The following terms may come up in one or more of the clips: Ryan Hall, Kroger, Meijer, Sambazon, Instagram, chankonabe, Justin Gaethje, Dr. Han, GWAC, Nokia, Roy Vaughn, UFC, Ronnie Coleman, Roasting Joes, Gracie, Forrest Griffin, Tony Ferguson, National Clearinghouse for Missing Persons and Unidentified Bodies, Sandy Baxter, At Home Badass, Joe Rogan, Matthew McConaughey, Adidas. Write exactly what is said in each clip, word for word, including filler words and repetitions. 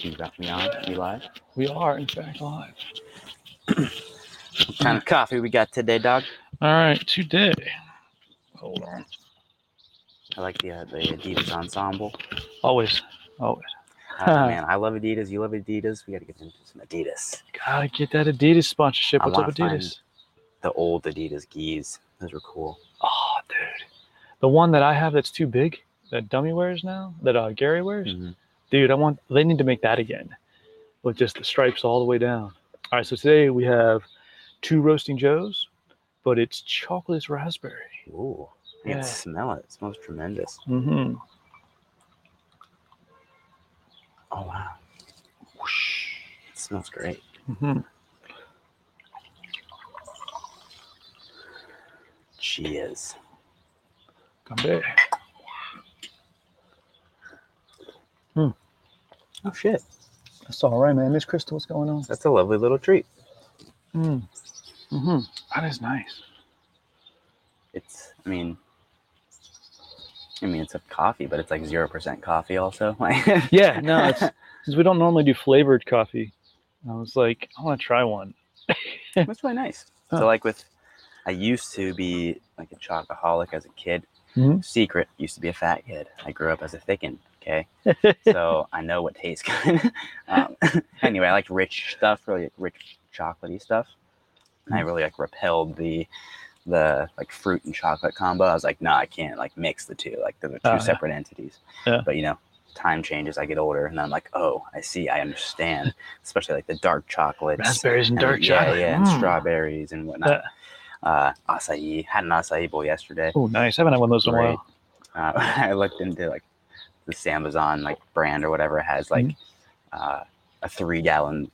You got me on. You live? We are, in fact, live. What kind of coffee we got today, dog? All right, today. Hold on. I like the, uh, the Adidas ensemble. Always. Always. Oh, man, I love Adidas. You love Adidas. We got to get into some Adidas. Gotta get that Adidas sponsorship. What's up, Adidas? The old Adidas geese. Those were cool. Oh, dude. The one that I have that's too big, that Dummy wears now, that uh, Gary wears. Mm-hmm. Dude, I want. They need to make that again with just the stripes all the way down. All right, so today we have two Roasting Joes, but it's chocolate raspberry. Ooh, I yeah. can smell it. It smells tremendous. Mm-hmm. Oh, wow. Whoosh. It smells great. Mm-hmm. Cheers. Come here. Hmm. Oh, shit. That's all right, man. Miss Crystal, what's going on? That's a lovely little treat. Mm. Mm-hmm. That is nice. It's, I mean... I mean, it's a coffee, but it's like zero percent coffee also. Yeah, no, it's, since we don't normally do flavored coffee, I was like, I want to try one. That's really nice. Huh. So like with, I used to be like a chocoholic as a kid. Mm-hmm. Secret, used to be a fat kid. I grew up as a thickin', okay? So I know what tastes good. um, anyway, I like rich stuff, really rich chocolatey stuff. And I really like repelled the... the like fruit and chocolate combo. I was like, no, nah, I can't like mix the two. Like they're two uh, separate entities. Yeah. But you know, time changes. I get older, and then I'm like, oh, I see. I understand. Especially like the dark chocolates, raspberries and, and dark yeah, chocolate, yeah, and mm. strawberries and whatnot. Uh, uh, acai. Had an acai bowl yesterday. Oh, nice. I haven't had one of those in a while. Uh, I looked into like the Sambazon like brand or whatever. It has like mm-hmm. uh, a three gallon.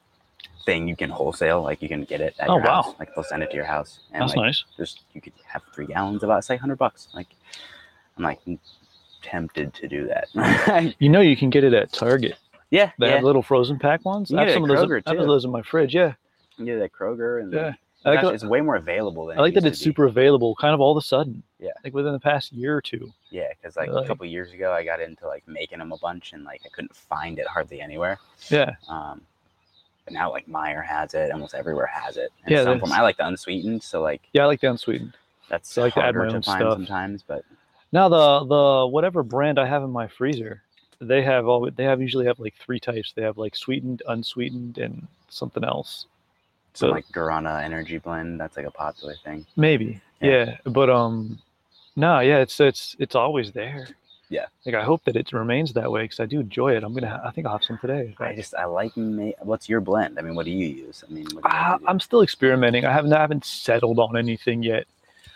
Thing you can wholesale, like you can get it at oh, your wow. house. Like they'll send it to your house. And that's like, nice. Just you could have three gallons of it, say a hundred bucks. Like I'm like tempted to do that. You know you can get it at Target. Yeah. They yeah. have little frozen pack ones. I have some of those in, I have those in my fridge, yeah. Yeah, that Kroger and yeah. the, like, gosh, it's way more available than I like it that it's super available kind of all of a sudden. Yeah. Like within the past year or two. Yeah, because like, like a couple years ago I got into like making them a bunch and like I couldn't find it hardly anywhere. Yeah. Um But now, like, Meijer has it. Almost everywhere has it. And yeah, some of them, I like the unsweetened, so, like... Yeah, I like the unsweetened. That's so I like harder to, to find stuff. Sometimes, but... Now, the the whatever brand I have in my freezer, they have all. They have usually have, like, three types. They have, like, sweetened, unsweetened, and something else. So, some, like, guarana energy blend. That's, like, a popular thing. Maybe. Yeah. yeah. But, um... No, yeah, it's it's it's always there. Yeah, like I hope that it remains that way because I do enjoy it. I'm gonna, ha- I think I'll have some today. Right? I just, I like. Ma- What's your blend? I mean, what do you use? I mean, what do you I, do? I'm still experimenting. I haven't, I haven't settled on anything yet.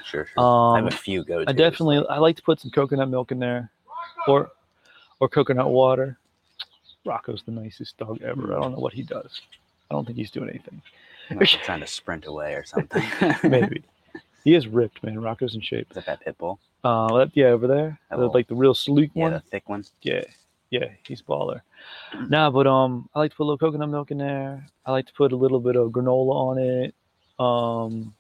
Sure, sure. Um, I have a few go-tos. I definitely, I like to put some coconut milk in there, or, or coconut water. Rocco's the nicest dog ever. I don't know what he does. I don't think he's doing anything. I'm trying to sprint away or something. Maybe. He is ripped, man. Rocco's in shape. Is that that pit bull? Uh, yeah, over there. The, like the real sleek yeah, one. Yeah, the thick one. Yeah, yeah, he's baller. Nah, but um, I like to put a little coconut milk in there. I like to put a little bit of granola on it. Um,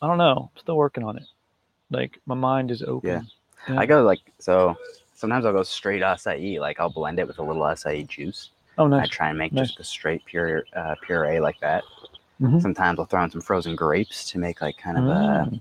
I don't know. I'm still working on it. Like, my mind is open. Yeah. yeah. I go like, so sometimes I'll go straight acai. Like, I'll blend it with a little acai juice. Oh, nice. I try and make nice. just a straight pure uh, puree like that. Mm-hmm. Sometimes I'll throw in some frozen grapes to make like kind of mm.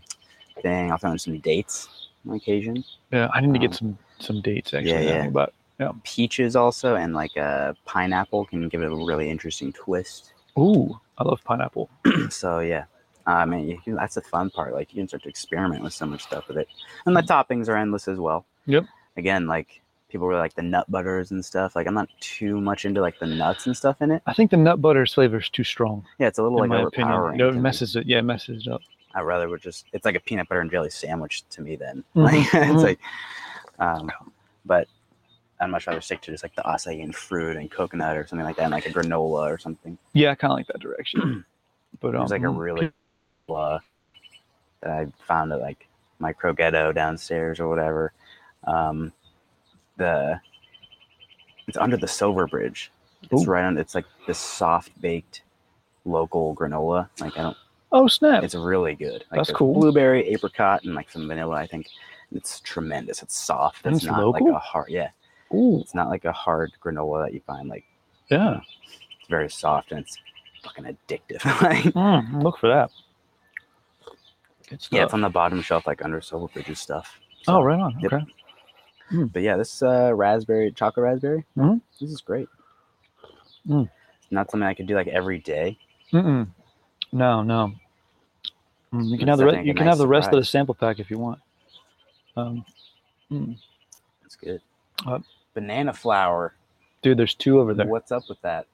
a thing. I'll throw in some dates on occasion. Yeah, I need um, to get some some dates actually. Yeah, yeah. About, yeah. Peaches also and like a pineapple can give it a really interesting twist. Ooh, I love pineapple. So yeah, I mean you can, that's the fun part. Like you can start to experiment with so much stuff with it, and the toppings are endless as well. Yep. Again, like. People really like the nut butters and stuff. Like, I'm not too much into like the nuts and stuff in it. I think the nut butters flavor is too strong. Yeah, it's a little like overpowering. No, it messes it. Yeah, it messes it up. I rather would just. It's like a peanut butter and jelly sandwich to me. Then mm-hmm. like, it's mm-hmm. like, um, but I'd much rather stick to just like the acai and fruit and coconut or something like that, and like a granola or something. Yeah, I kind of like that direction. But there's um, like a really uh, that I found at like my Crogetto downstairs or whatever. Um, The it's under the Silver Bridge. It's Ooh. right on. It's like this soft baked local granola. Like I don't. Oh snap! It's really good. Like, that's cool. Blueberry, apricot, and like some vanilla. I think it's tremendous. It's soft. It's, it's not local? Like a hard. Yeah. Ooh. It's not like a hard granola that you find like Yeah. It's very soft and it's fucking addictive. Like, mm, look for that. Good stuff. Yeah, it's on the bottom shelf, like under solar fridges stuff. So, oh, right on. Yep. Okay. Mm. But yeah, this uh, raspberry, chocolate raspberry, mm-hmm. this is great. Mm. It's not something I could do like every day. Mm-mm. No, no. Mm, you can have the re- you can nice have the rest surprise. Of the sample pack if you want. Um, mm. That's good. Uh, Banana flour. Dude, there's two over there. What's up with that?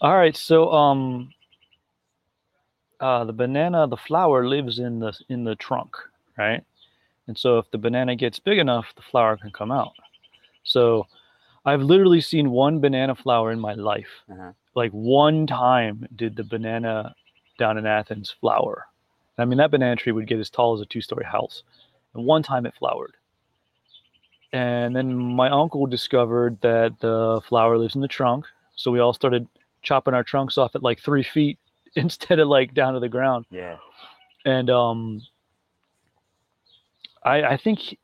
All right, so um, uh, the banana, the flour lives in the in the trunk, right? And so if the banana gets big enough, the flour can come out. So I've literally seen one banana flour in my life. Uh-huh. Like one time did the banana down in Athens flower. I mean, that banana tree would get as tall as a two-story house. And one time it flowered. And then my uncle discovered that the flower lives in the trunk. So we all started chopping our trunks off at like three feet instead of like down to the ground. Yeah. And um, I, I think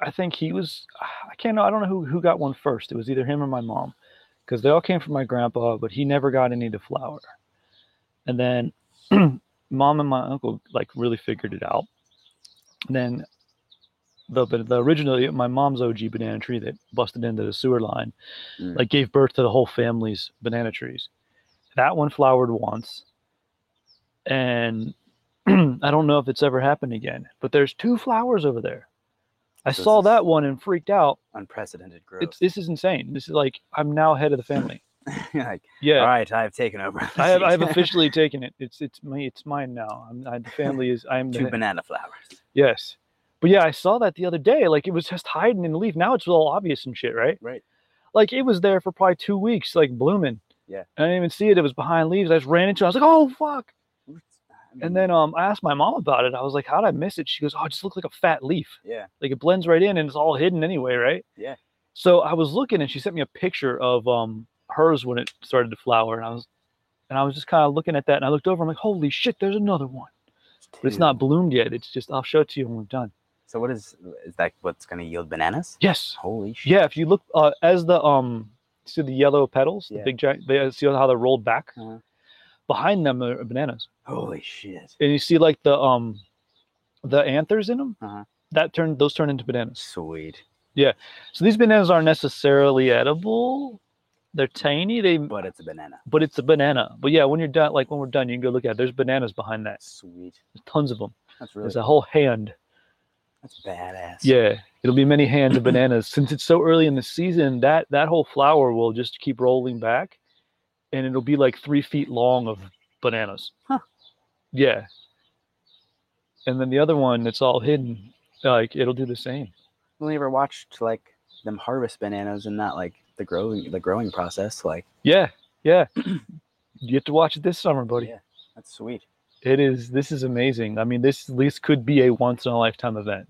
I think he was, I can't know. I don't know who, who got one first. It was either him or my mom because they all came from my grandpa, but he never got any of the flower. And then mom and my uncle like really figured it out. And then the the originally my mom's O G banana tree that busted into the sewer line, mm. like gave birth to the whole family's banana trees. That one flowered once, and I don't know if it's ever happened again. But there's two flowers over there. I this saw that one and freaked out. Unprecedented growth. It's, this is insane. This is like I'm now head of the family. Like, yeah. All right, I have taken over. I have I have officially taken it. It's it's my it's mine now. I'm I, the family is I'm two the, banana flowers. Yes. But yeah, I saw that the other day. Like it was just hiding in the leaf. Now it's all obvious and shit, right? Right. Like it was there for probably two weeks, like blooming. Yeah. I didn't even see it. It was behind leaves. I just ran into it. I was like, oh fuck. I mean, and then um, I asked my mom about it. I was like, how did I miss it? She goes, oh, it just looked like a fat leaf. Yeah. Like it blends right in and it's all hidden anyway, right? Yeah. So I was looking and she sent me a picture of um hers when it started to flower, and I was and I was just kind of looking at that and I looked over, I'm like, holy shit, there's another one. Dude. But it's not bloomed yet. It's just I'll show it to you when we're done. So what is is that? What's going to yield bananas? Yes. Holy shit. Yeah. If you look uh, as the um, see the yellow petals, yeah. the big giant. They see how they're rolled back. Uh-huh. Behind them are bananas. Holy shit. And you see like the um, the anthers in them. Uh-huh. That turn those turn into bananas. Sweet. Yeah. So these bananas aren't necessarily edible. They're tiny. They. But it's a banana. But it's a banana. But yeah, when you're done, like when we're done, you can go look at it. There's bananas behind that. Sweet. There's tons of them. That's really. There's cool. A whole hand. That's badass. Yeah, it'll be many hands of bananas. Since it's so early in the season, that that whole flower will just keep rolling back, and it'll be like three feet long of bananas. Huh. Yeah. And then the other one that's all hidden, like it'll do the same. Well, you ever watched like them harvest bananas and not like the growing the growing process? Like yeah, yeah. You have to watch it this summer, buddy. Yeah, that's sweet. It is. This is amazing. I mean, this at least could be a once in a lifetime event.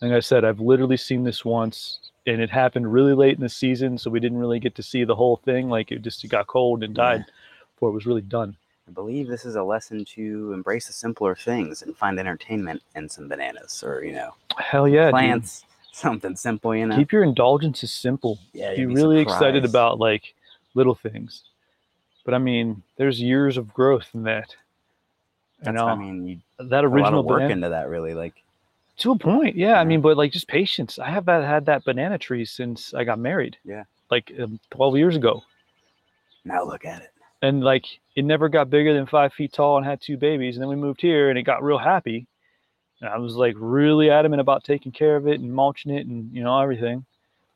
Like I said, I've literally seen this once, and it happened really late in the season, so we didn't really get to see the whole thing. Like, it just it got cold and died yeah. before it was really done. I believe this is a lesson to embrace the simpler things and find entertainment in some bananas or, you know, hell yeah, plants, dude. Something simple, you know. Keep your indulgences simple. Yeah, be really surprised. Excited about, like, little things. But, I mean, there's years of growth in that. That's, I mean, you, that original a lot of work banana, into that really, like to a point, yeah, yeah. I mean, but like just patience. I have had that banana tree since I got married, yeah, like um, twelve years ago. Now look at it, and like it never got bigger than five feet tall and had two babies, and then we moved here and it got real happy, and I was like really adamant about taking care of it and mulching it and you know everything.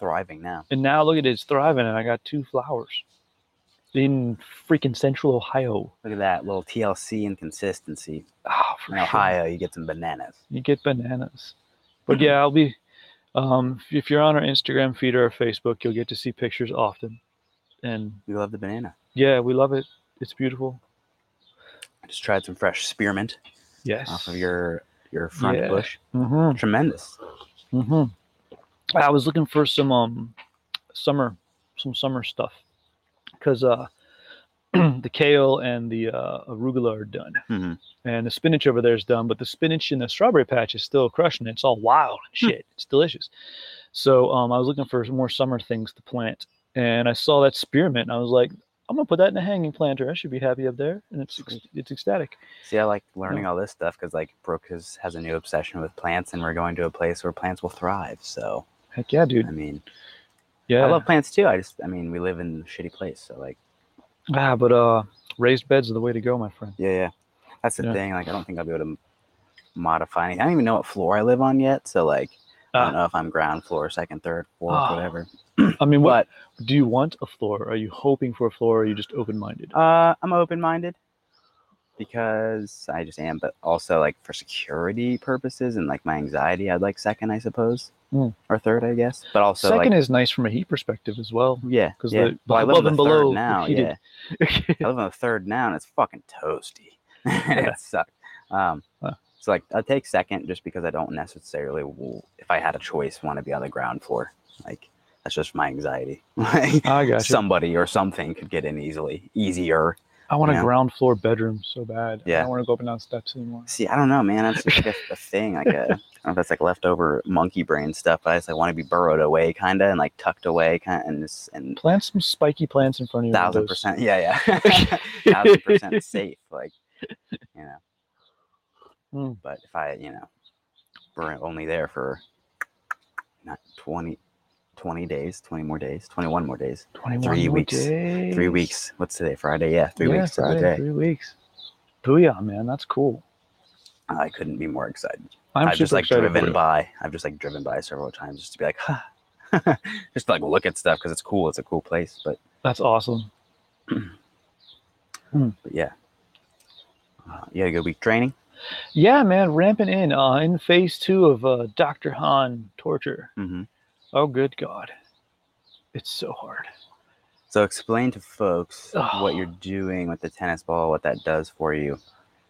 Thriving now, and now look at it, it's thriving, and I got two flowers. In freaking Central Ohio. Look at that little T L C and consistency. Oh, for in sure. Ohio, you get some bananas. You get bananas. But yeah, I'll be. Um, if you're on our Instagram feed or our Facebook, you'll get to see pictures often. And we love the banana. Yeah, we love it. It's beautiful. I just tried some fresh spearmint. Yes. Off of your your front yeah. bush. Mm-hmm. Tremendous. Mm-hmm. I was looking for some um summer some summer stuff. Because uh, the kale and the uh, arugula are done. Mm-hmm. And the spinach over there is done. But the spinach in the strawberry patch is still crushing it. It's all wild and shit. Mm. It's delicious. So um, I was looking for more summer things to plant. and I saw that spearmint, and I was like, I'm gonna put that in a hanging planter. I should be happy up there, and it's it's ecstatic. See, I like learning yeah. all this stuff because like Brooke has, has a new obsession with plants, and we're going to a place where plants will thrive. So heck yeah, dude. I mean, yeah, I love plants too. I just, I mean, we live in a shitty place, so like ah, but uh, raised beds are the way to go, my friend. Yeah, yeah, that's the yeah. thing. Like, I don't think I'll be able to modify anything. I don't even know what floor I live on yet, so like. I don't know if I'm ground floor, second, third, fourth, oh. whatever. I mean, what but, do you want a floor? Are you hoping for a floor, or are you just open-minded? Uh, I'm open-minded because I just am, but also like for security purposes and like my anxiety, I'd like second, I suppose, mm. or third, I guess. But also second like, is nice from a heat perspective as well. Yeah, because yeah. the well, I live above and below now. Yeah, I live on the third now, and it's fucking toasty. It sucks. Um, huh. So, like, I'll take second just because I don't necessarily, if I had a choice, want to be on the ground floor. Like, that's just my anxiety. Like, I got you. Somebody or something could get in easily, easier. I want you know? a ground floor bedroom so bad. Yeah. I don't want to go up and down steps anymore. See, I don't know, man. That's like a, a thing. Like, a, I don't know if that's like leftover monkey brain stuff. But I just like, want to be burrowed away, kind of, and like tucked away. Kinda, and, just, and plant some spiky plants in front of you. Thousand percent. Yeah, yeah. Thousand percent safe. Like, you know. Mm. But if I, you know, we're only there for not twenty, twenty days, twenty more days, twenty-one more days, twenty-one three more weeks, days. three weeks. What's today? Friday. Yeah. Three yeah, weeks. Friday, day. Three weeks. Booyah, man. That's cool. I couldn't be more excited. I'm I've just like driven by, I've just like driven by several times just to be like, huh, just to, like look at stuff. Cause it's cool. It's a cool place, but that's awesome. mm. But yeah. Uh, you had a good week training. Yeah, man, ramping in uh, in phase two of uh, Doctor Han torture. Mm-hmm. Oh, good God. It's so hard. So explain to folks oh. what you're doing with the tennis ball, what that does for you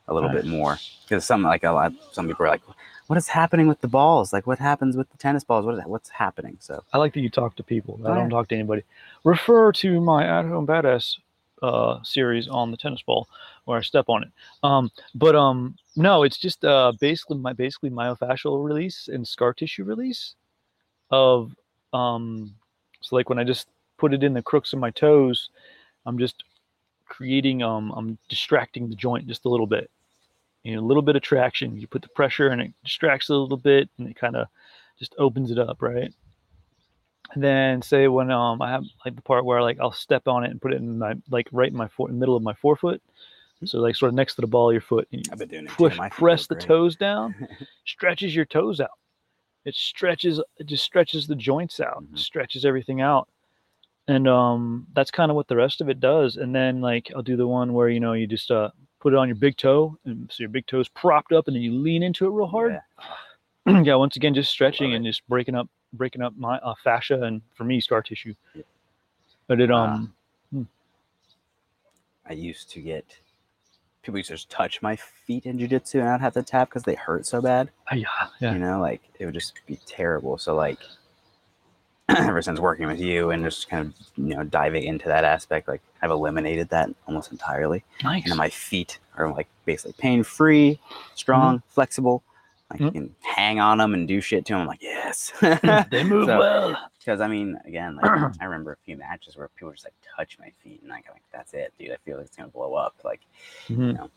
a little right. bit more. Because some, like, a lot, some people are like, what is happening with the balls? Like, what happens with the tennis balls? What is that? What's happening? So I like that you talk to people. I don't talk to anybody. Refer to my At Home Badass uh, series on the tennis ball where I step on it. Um, but... um. No, it's just uh, basically my basically myofascial release and scar tissue release of um, so like when I just put it in the crooks of my toes, I'm just creating um I'm distracting the joint just a little bit, you know, a little bit of traction. You put the pressure and it distracts it a little bit and it kind of just opens it up, right? And then say when um I have like the part where like I'll step on it and put it in my like right in my fore, middle of my forefoot. So like sort of next to the ball of your foot, and you I've been doing it push, press the toes down, stretches your toes out. It stretches, it just stretches the joints out, mm-hmm. stretches everything out. And um, that's kind of what the rest of it does. And then like, I'll do the one where, you know, you just uh, put it on your big toe and so your big toe is propped up and then you lean into it real hard. Yeah. yeah once again, just stretching and just breaking up, breaking up my uh, fascia and for me, scar tissue. Yeah. But it, um, uh, hmm. I used to get, people used to just touch my feet in jiu-jitsu and I'd have to tap because they hurt so bad. Oh, yeah, yeah. You know, like it would just be terrible. So like ever since working with you and just kind of, you know, diving into that aspect, like I've eliminated that almost entirely. Nice. And my feet are like basically pain-free, strong, mm-hmm. flexible. Like mm-hmm. you can hang on them and do shit to them. I'm like, yes. They move so, well. Because, I mean, again, like I remember a few matches where people just, like, touch my feet. And I'm like, that's it, dude. I feel like it's going to blow up. Like, mm-hmm. you know.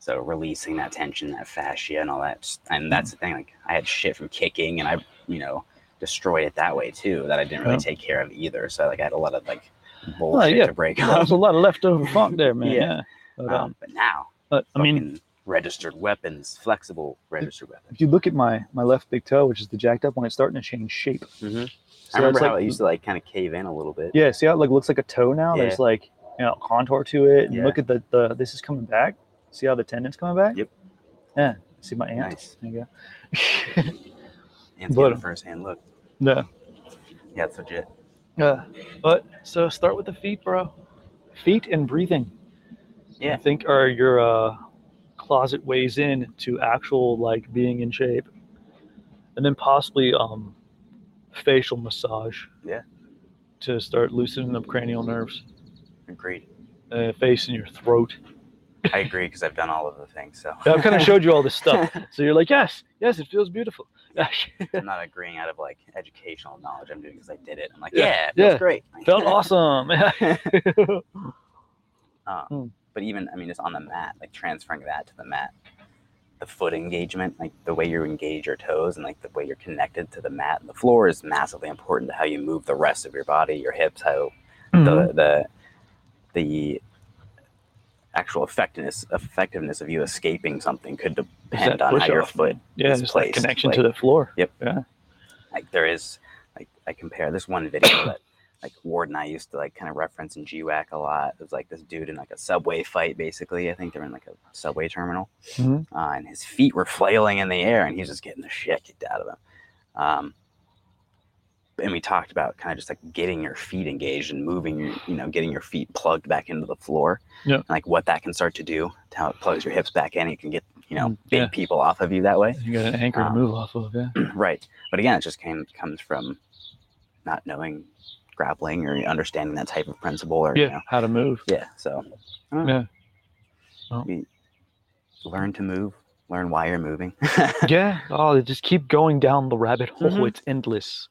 So releasing that tension, that fascia and all that. Just, and that's mm-hmm. the thing. Like, I had shit from kicking. And I, you know, destroyed it that way, too, that I didn't really yeah. take care of either. So, like, I had a lot of, like, bullshit well, yeah. to break up. There's a lot of leftover funk there, man. yeah. yeah. But, um, um, but now. But, I mean. Registered weapons, flexible registered weapons. If you look at my my left big toe, which is the jacked up one, it's starting to change shape. Mm-hmm. So I remember how like, it used to like kind of cave in a little bit. Yeah, see how it like, looks like a toe now? Yeah. There's like, you know, contour to it. And yeah. look at the, the, this is coming back. See how the tendon's coming back? Yep. Yeah, see my ant? Nice. There you go. Ant's getting a first hand look. No. Yeah, it's legit. Uh, but so start with the feet, bro. Feet and breathing. Yeah. I think are your... uh. closet ways in to actual like being in shape, and then possibly um facial massage yeah to start loosening up cranial nerves. Agreed. Uh, face in your throat I agree because I've done all of the things. So yeah, I've kind of showed you all this stuff. So you're like, yes, yes, it feels beautiful. I'm not agreeing out of like educational knowledge. I'm doing because I did it. I'm like, yeah, yeah, it feels yeah. great. Felt awesome. uh, mm. But even, I mean, it's on the mat, like transferring that to the mat. The foot engagement, like the way you engage your toes and like the way you're connected to the mat and the floor is massively important to how you move the rest of your body, your hips, how mm-hmm. the the the actual effectiveness effectiveness of you escaping something could depend on how your foot yeah, is placed. Like connection like, to the floor. Yep. Yeah. Like there is, like I compare this one video that like Ward and I used to like kind of reference in G WAC a lot. It was like this dude in like a subway fight, basically. I think they're in like a subway terminal, mm-hmm. uh, and his feet were flailing in the air, and he's just getting the shit kicked out of him. Um, and we talked about kind of just like getting your feet engaged and moving, your, you know, getting your feet plugged back into the floor, yeah. and like what that can start to do, to how it plugs your hips back in. It can get, you know, big yeah. people off of you that way. You got an anchor um, to move off of, yeah. Right. But again, it just came comes from not knowing grappling or understanding that type of principle or yeah, you know, how to move yeah so uh, yeah oh. learn to move learn why you're moving yeah oh just keep going down the rabbit hole mm-hmm. It's endless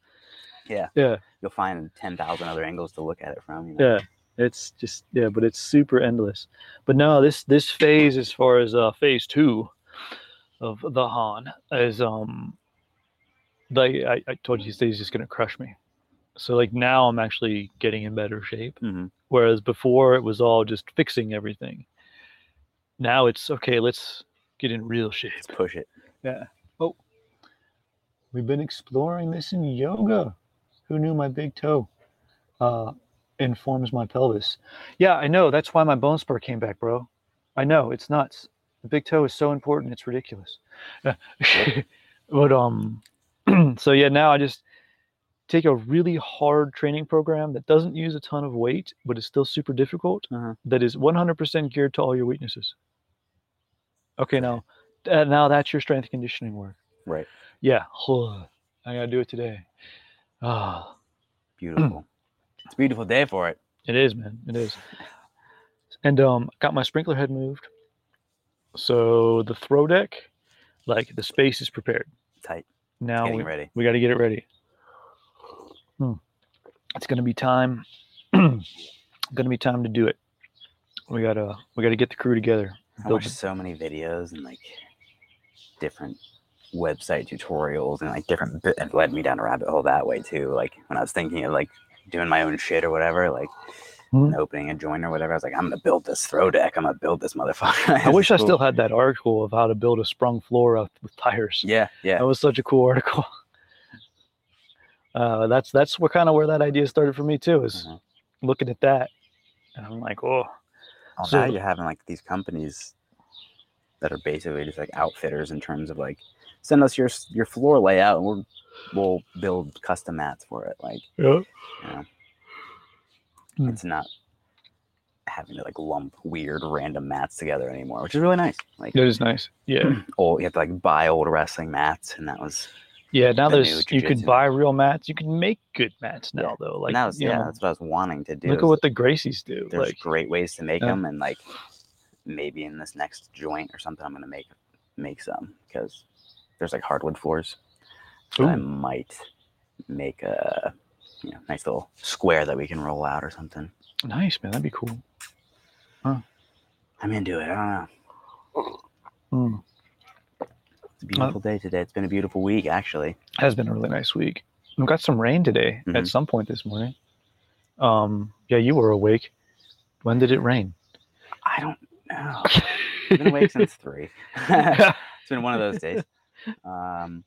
yeah yeah you'll find ten thousand other angles to look at it from you know? yeah it's just yeah but it's super endless but no this this phase as far as uh phase two of the Han is um like I, I told you this day's just gonna crush me. So, like, now I'm actually getting in better shape. Mm-hmm. Whereas before it was all just fixing everything. Now it's, okay, let's get in real shape. Let's push it. Yeah. Oh, we've been exploring this in yoga. Who knew my big toe uh, informs my pelvis? Yeah, I know. That's why my bone spur came back, bro. I know. It's nuts. The big toe is so important. It's ridiculous. But, um, so, yeah, now I just... take a really hard training program that doesn't use a ton of weight, but is still super difficult, uh-huh. that is one hundred percent geared to all your weaknesses. Okay, now uh, now that's your strength conditioning work. Right. Yeah. I got to do it today. Oh. Beautiful. It's a beautiful day for it. It is, man. It is. And um, got my sprinkler head moved. So the throw deck, like the space is prepared. Tight. Now we, ready. we got to get it ready. Hmm. It's gonna be time. Gonna be time to do it. We gotta, we gotta get the crew together. I watch so many videos and like different website tutorials and like different. It led me down a rabbit hole that way too. Like when I was thinking of like doing my own shit or whatever, like mm-hmm. opening a joint or whatever, I was like, I'm gonna build this throw deck. I'm gonna build this motherfucker. I wish cool. I still had that article of how to build a sprung floor up with tires. Yeah, yeah. That was such a cool article. Uh, that's that's what kind of where that idea started for me too is mm-hmm. looking at that, and I'm like, oh. Well, so, now you're having like these companies that are basically just like outfitters in terms of like, send us your your floor layout and we'll we'll build custom mats for it. Like, yeah. you know, mm. it's not having to like lump weird random mats together anymore, which is really nice. Like, it is nice. Yeah. Old, you have to like buy old wrestling mats, and that was. Yeah, now the there's you could buy real mats. You can make good mats now, yeah. though. Like now, yeah, know, that's what I was wanting to do. Look at what the Gracies do. There's like, great ways to make yeah. them, and like maybe in this next joint or something, I'm gonna make make some because there's like hardwood floors. Ooh. I might make a you know, nice little square that we can roll out or something. Nice, man. That'd be cool. Huh. I'm into it. I don't know. Mm. Beautiful day today. It's been a beautiful week, actually. It has been a really nice week. We got some rain today mm-hmm. at some point this morning. Um, yeah, you were awake. When did it rain? I don't know. I've been awake since three. It's been one of those days. Um,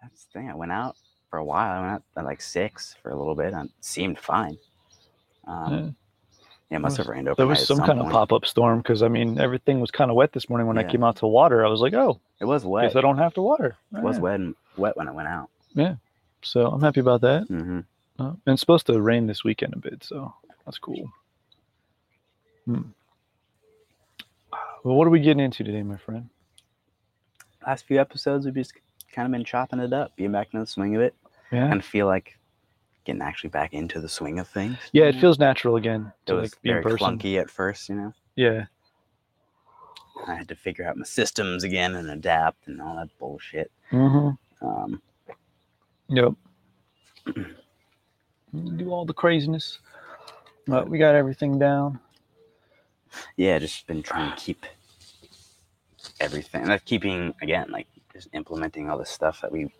that's the thing. I went out for a while. I went out at like six for a little bit. It seemed fine. Um, yeah. Yeah, it must have rained over. There was some kind of pop-up storm because, I mean, everything was kind of wet this morning when yeah. I came out to water. I was like, oh. It was wet. Because I don't have to water. It was wet and wet when I went out. Yeah. So I'm happy about that. Mm-hmm. Uh, and it's supposed to rain this weekend a bit, so that's cool. Hmm. Well, what are we getting into today, my friend? Last few episodes, we've just kind of been chopping it up, being back in the swing of it. Yeah. And feel like getting actually back into the swing of things. Yeah, it feels natural again. It was like, very clunky at first, you know? Yeah. I had to figure out my systems again and adapt and all that bullshit. Mm-hmm. Um, yep. Do all the craziness. But we got everything down. Yeah, just been trying to keep everything. Like keeping, again, like just implementing all this stuff that we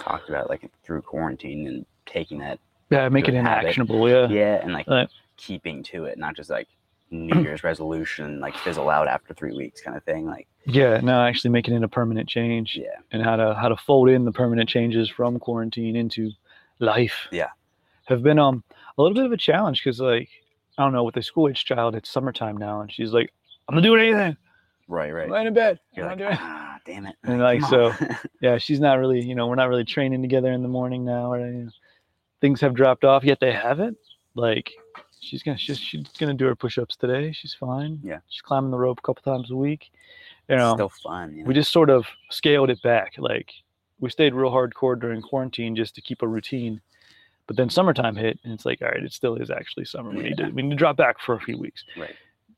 talked about, like through quarantine and taking that. Yeah, make it actionable. Yeah. Yeah, and like right. keeping to it, not just like New Year's resolution, like fizzle out after three weeks kind of thing. Like yeah, no, actually make it into permanent change. Yeah. And how to how to fold in the permanent changes from quarantine into life. Yeah. Have been um a little bit of a challenge because like I don't know, with a school age child, it's summertime now, and she's like, "I'm not doing anything." Right, right. I'm laying in bed. You're I'm like, doing ah, damn it. And like so, yeah, she's not really, you know, we're not really training together in the morning now, or you know, things have dropped off. Yet they haven't. Like she's gonna she's she's gonna do her push-ups today. She's fine. Yeah, she's climbing the rope a couple times a week. You know, still fun. You know? We just sort of scaled it back. Like we stayed real hardcore during quarantine just to keep a routine. But then summertime hit, and it's like, all right, it still is actually summer. We need to we need to drop back for a few weeks, right?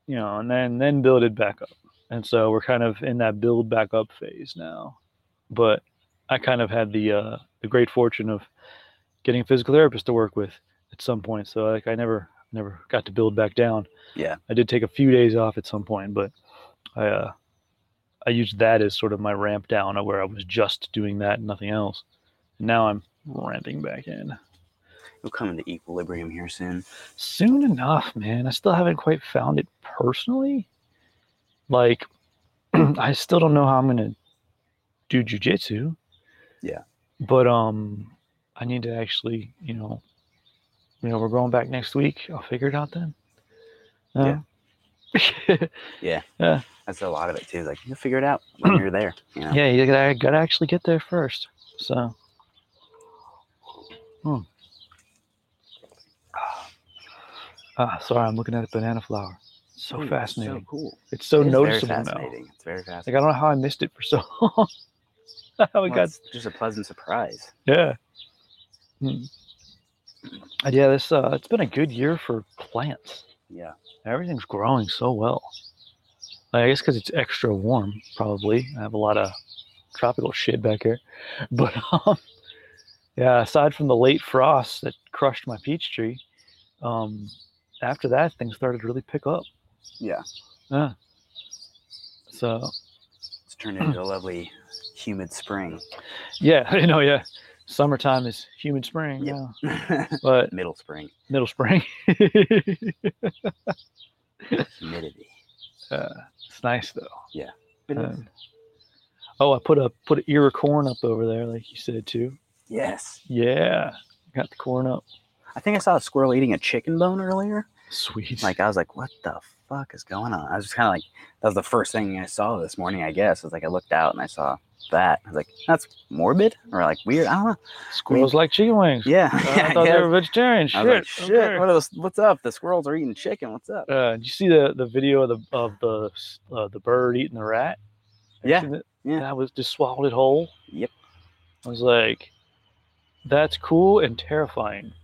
You know, and then then build it back up. And so we're kind of in that build back up phase now. But I kind of had the uh, the great fortune of getting a physical therapist to work with at some point. So like I never never got to build back down. Yeah, I did take a few days off at some point, but I uh, I used that as sort of my ramp down, where I was just doing that and nothing else. And now I'm ramping back in. We'll come into equilibrium here soon. Soon enough, man. I still haven't quite found it personally. Like, I still don't know how I'm gonna do jujitsu. Yeah. But um, I need to actually, you know, you know, we're going back next week. I'll figure it out then. Uh, yeah. yeah. Yeah. That's a lot of it too. Like you'll figure it out when you're there. You know? Yeah, you gotta gotta actually get there first. So. Hmm. Ah, sorry, I'm looking at a banana flower. It's so Ooh, fascinating. It's so cool. It's so it noticeable very fascinating. now. It's very fascinating. Like I don't know how I missed it for so long. How well, it got it's just a pleasant surprise. Yeah. Hmm. Yeah, this uh, it's been a good year for plants. Yeah. Everything's growing so well. Like, I guess because it's extra warm, probably. I have a lot of tropical shit back here, but um, yeah. Aside from the late frost that crushed my peach tree, um. after that, things started to really pick up. Yeah. Yeah. So. It's turned into a lovely humid spring. Yeah. You know, yeah. Summertime is humid spring. Yeah. yeah. But middle spring. Middle spring. Humidity. Uh, it's nice, though. Yeah. Um, oh, I put a put an ear of corn up over there, like you said, too. Yes. Yeah. Got the corn up. I think I saw a squirrel eating a chicken bone earlier. Sweet. Like, I was like, what the fuck is going on? I was just kind of like, that was the first thing I saw this morning, I guess. I was like, I looked out and I saw that. I was like, that's morbid or like weird. I don't know. Squirrels I mean, like chicken wings. Yeah. Uh, I thought yeah. they were vegetarian. Shit. I was like, shit. Okay. What are those, what's up? The squirrels are eating chicken. What's up? Uh, did you see the, the video of the of the uh, the bird eating the rat? Have yeah. Yeah. That was just swallowed it whole. Yep. I was like, that's cool and terrifying.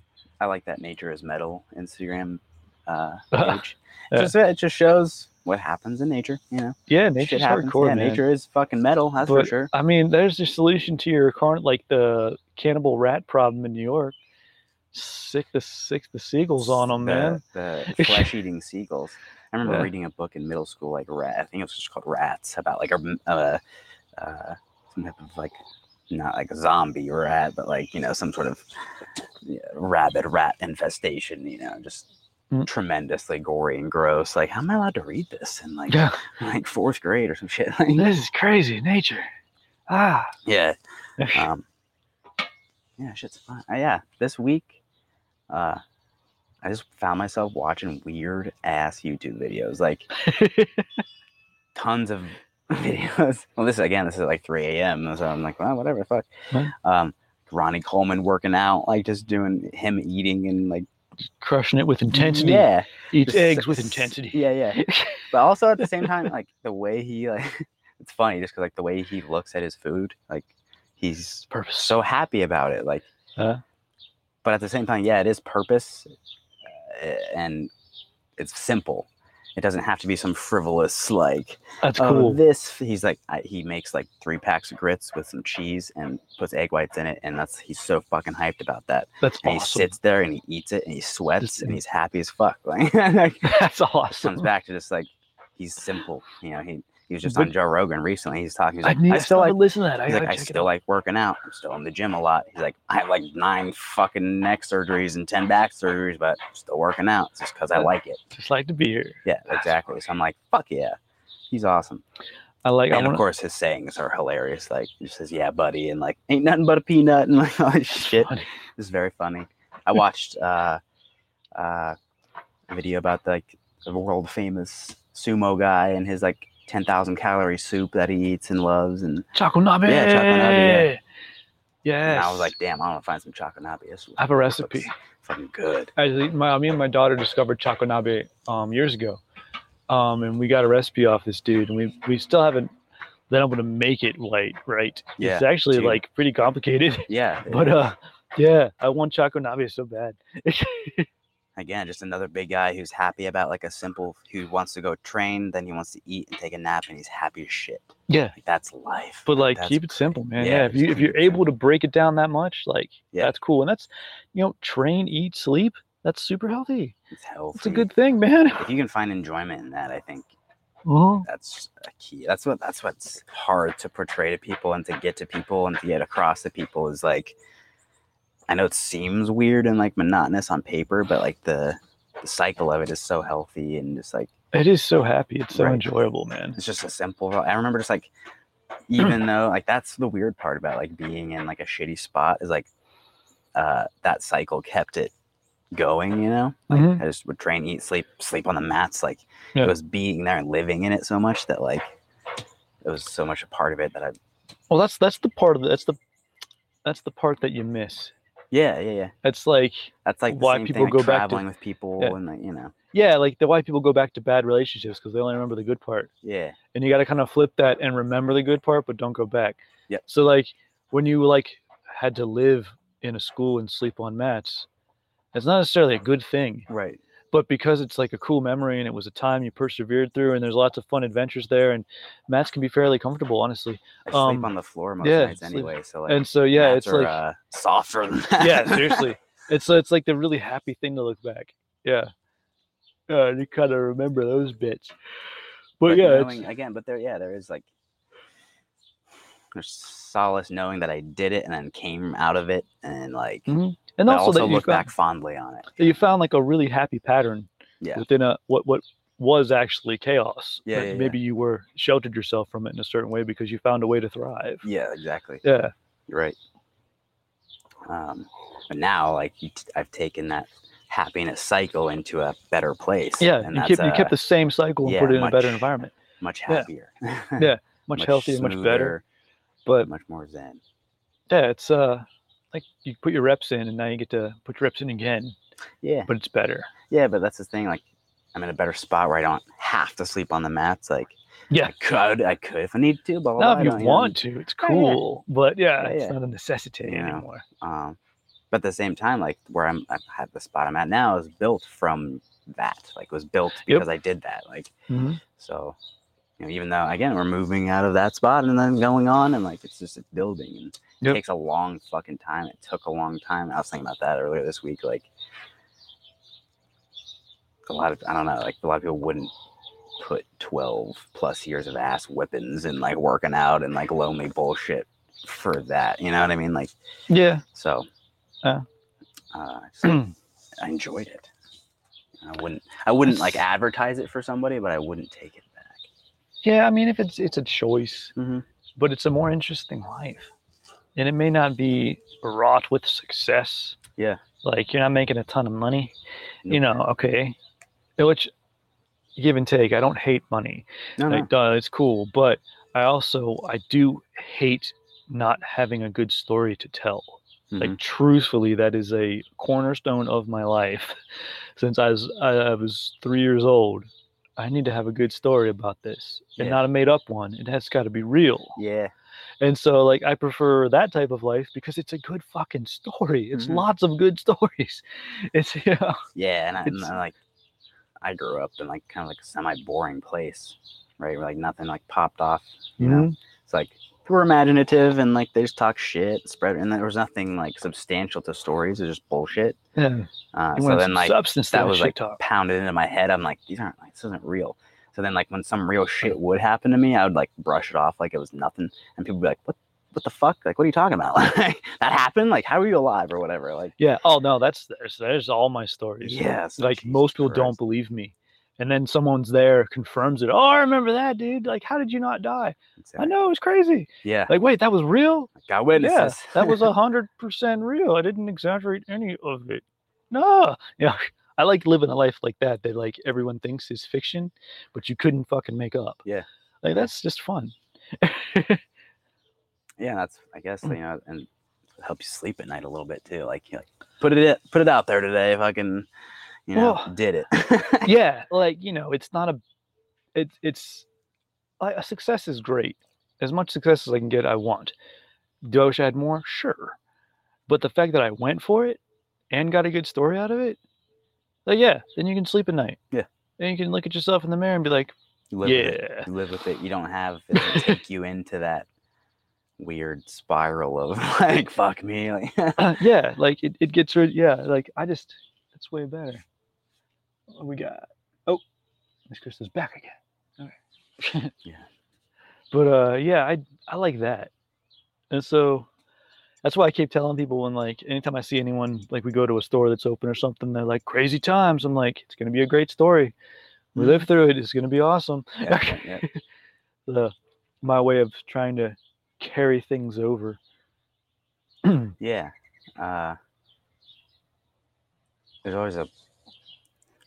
I like that Nature is Metal Instagram uh, page. It, yeah. just, it just shows what happens in nature, you know. Yeah, nature's hardcore, yeah, man. Nature is fucking metal, that's but, for sure. I mean, there's a solution to your current, like the cannibal rat problem in New York. Sick the sick the seagulls on them, the, man. The flesh-eating seagulls. I remember yeah. reading a book in middle school, like rat. I think it was just called Rats, about like a uh, uh, some type of like. Not like a zombie rat, but like, you know, some sort of yeah, rabid rat infestation, you know, just mm. tremendously gory and gross. Like, how am I allowed to read this in like, yeah. like fourth grade or some shit? Like, this is crazy. Nature. Ah. Yeah. um, yeah, shit's fun. Uh, yeah. This week, uh, I just found myself watching weird ass YouTube videos, like tons of. Videos. Well, this again, this is like three a.m. So I'm like, well, whatever, fuck. Huh? Um, Ronnie Coleman working out, like just doing him eating and like just crushing it with intensity. Yeah, eats just, eggs with intensity. Yeah, yeah. But also at the same time, like the way he like, it's funny just because like the way he looks at his food, like he's Purpose. so happy about it. Like, huh? but at the same time, yeah, it is purpose, and it's simple. It doesn't have to be some frivolous, like, that's cool. Oh, this, he's like, I, he makes like three packs of grits with some cheese and puts egg whites in it. And that's, he's so fucking hyped about that. That's and awesome. He sits there and he eats it and he sweats that's and he's happy as fuck. Like, that's awesome. Comes back to just like, he's simple. You know, he, he was just but, on Joe Rogan recently. He's talking, he's like, I, need I still like, listen to that. I, like, I still like working out. I'm still in the gym a lot. He's like, I have like nine fucking neck surgeries and ten back surgeries, but I'm still working out. It's just because I like it. Just like to be here. Yeah, exactly. So I'm like, fuck yeah. He's awesome. I like, and I wanna... of course his sayings are hilarious. Like he says, yeah, buddy. And like, ain't nothing but a peanut. And like all this shit. It's very funny. I watched uh, uh, a video about like the world famous sumo guy and his like, ten thousand calorie soup that he eats and loves. And chankonabe. Yeah, chankonabe. Yeah. Yes. And I was like, damn, I want to find some chankonabe. This I have a recipe. Fucking good. I just, my, me and my daughter discovered chankonabe um, years ago. Um, and we got a recipe off this dude. And we, we still haven't been able to make it light, right? Yeah, it's actually dude. like pretty complicated. Yeah. But uh, yeah, I want chankonabe so bad. Again, just another big guy who's happy about like a simple, who wants to go train, then he wants to eat and take a nap, and he's happy as shit. Yeah, like, that's life. But like, that's keep it simple, man. Yeah, yeah if you if you're able to break it down that much, like yeah. that's cool. And that's, you know, train, eat, sleep. That's super healthy. It's healthy. It's a good thing, man. If you can find enjoyment in that, I think uh-huh. that's a key. That's what that's what's hard to portray to people and to get to people and to get across to people is like. I know it seems weird and like monotonous on paper, but like the, the cycle of it is so healthy and just like it is so happy. It's so right. enjoyable, man. It's just a simple. I remember just like even though like that's the weird part about like being in like a shitty spot is like uh, that cycle kept it going. You know, like mm-hmm. I just would train, eat, sleep, sleep on the mats. Like yeah. it was being there and living in it so much that like it was so much a part of it that I. Well, that's that's the part of the, that's the that's the part that you miss. Yeah, yeah, yeah. It's like that's like why people go back traveling with people and like, you know. Yeah, like the why people go back to bad relationships because they only remember the good part. Yeah. And you got to kind of flip that and remember the good part, but don't go back. Yeah. So like when you like had to live in a school and sleep on mats, it's not necessarily a good thing. Right. But because it's like a cool memory and it was a time you persevered through and there's lots of fun adventures there and mats can be fairly comfortable, honestly. I um, sleep on the floor most yeah, nights anyway. Sleep. So like, and so yeah, it's are, like uh, softer than that. Yeah, seriously. It's it's like the really happy thing to look back. Yeah. Uh, you kind of remember those bits. But, but yeah, knowing, it's, again, but there yeah, there is like there's solace knowing that I did it and then came out of it and like mm-hmm. And also, also that you look found, back fondly on it. You found like a really happy pattern yeah. within a what what was actually chaos. Yeah, yeah maybe yeah. you were sheltered yourself from it in a certain way because you found a way to thrive. Yeah, exactly. Yeah, you're right. Um, but now, like you t- I've taken that happiness cycle into a better place. Yeah, and you kept you kept the same cycle and yeah, put it in much, a better environment. Much happier. Yeah, yeah much, much healthier, smoother, much better, but much more zen. Yeah, it's uh. Like you put your reps in and now you get to put your reps in again. Yeah. But it's better. Yeah, but that's the thing. Like I'm in a better spot where I don't have to sleep on the mats. Like yeah. I could, I could if I need to, blah, blah, blah. No, if you want to, it's cool. But yeah, yeah it's yeah. not a necessity you know, anymore. Um, but at the same time, like where I'm I have the spot I'm at now is built from that. Like it was built because yep. I did that. Like mm-hmm. so you know, even though again we're moving out of that spot and then going on and like it's just it's building and it yep. takes a long fucking time. It took a long time. I was thinking about that earlier this week. Like a lot of I don't know, like a lot of people wouldn't put twelve plus years of ass whippings and like working out and like lonely bullshit for that. You know what I mean? Like yeah. So uh, uh so I enjoyed it. I wouldn't I wouldn't like advertise it for somebody, but I wouldn't take it. Yeah, I mean, if it's it's a choice, mm-hmm. but it's a more interesting life, and it may not be wrought with success. Yeah, like you're not making a ton of money, nope. you know. Okay, which give and take. I don't hate money. No, like, no. Duh, it's cool, but I also I do hate not having a good story to tell. Mm-hmm. Like truthfully, that is a cornerstone of my life since I was I was three years old. I need to have a good story about this and yeah. not a made up one. It has got to be real. Yeah. And so, like, I prefer that type of life because it's a good fucking story. It's mm-hmm. lots of good stories. It's, you know. Yeah, and, I, and I, like, I grew up in, like, kind of, like, a semi-boring place, right? Where, like, nothing, like, popped off, you mm-hmm. know? It's, like, people were imaginative and, like, they just talk shit and spread. And there was nothing, like, substantial to stories. It was just bullshit. Yeah. Uh, so then, like, substance that was, like, talk. pounded into my head. I'm like, these aren't, like, this isn't real. So then, like, when some real shit would happen to me, I would, like, brush it off like it was nothing. And people would be like, what what the fuck? Like, what are you talking about? Like, that happened? Like, how are you alive or whatever? Like, yeah. Oh, no, that's there's, there's all my stories. Yeah. So like, Jesus most people Christ. Don't believe me. And then someone's there, confirms it. Oh, I remember that, dude. Like, how did you not die? Exactly. I know, it was crazy. Yeah. Like, wait, that was real? I got witnesses. Yeah, that was one hundred percent real. I didn't exaggerate any of it. No. Yeah. I like living a life like that, that like everyone thinks is fiction, but you couldn't fucking make up. Yeah. Like that's just fun. Yeah. That's, I guess, you know, and it helps you sleep at night a little bit too. Like, like put it, put it out there today. Fucking, you know, well, did it. Yeah. Like, you know, it's not a, it, it's like success is great. As much success as I can get, I want. Do I wish I had more? Sure. But the fact that I went for it and got a good story out of it, like, yeah, then you can sleep at night. Yeah. Then you can look at yourself in the mirror and be like, you live yeah. With it. You live with it. You don't have it doesn't take you into that weird spiral of like, fuck me. Like, uh, yeah, like it, it gets rid. Yeah, like I just, it's way better. What we got? Oh, Miss Krista's back again. All right. Yeah. But uh, yeah, I I like that. And so that's why I keep telling people when, like, anytime I see anyone, like, we go to a store that's open or something, they're like, crazy times. I'm like, it's going to be a great story. We live through it. It's going to be awesome. Yeah, yeah. the, my way of trying to carry things over. Yeah. Uh, there's always a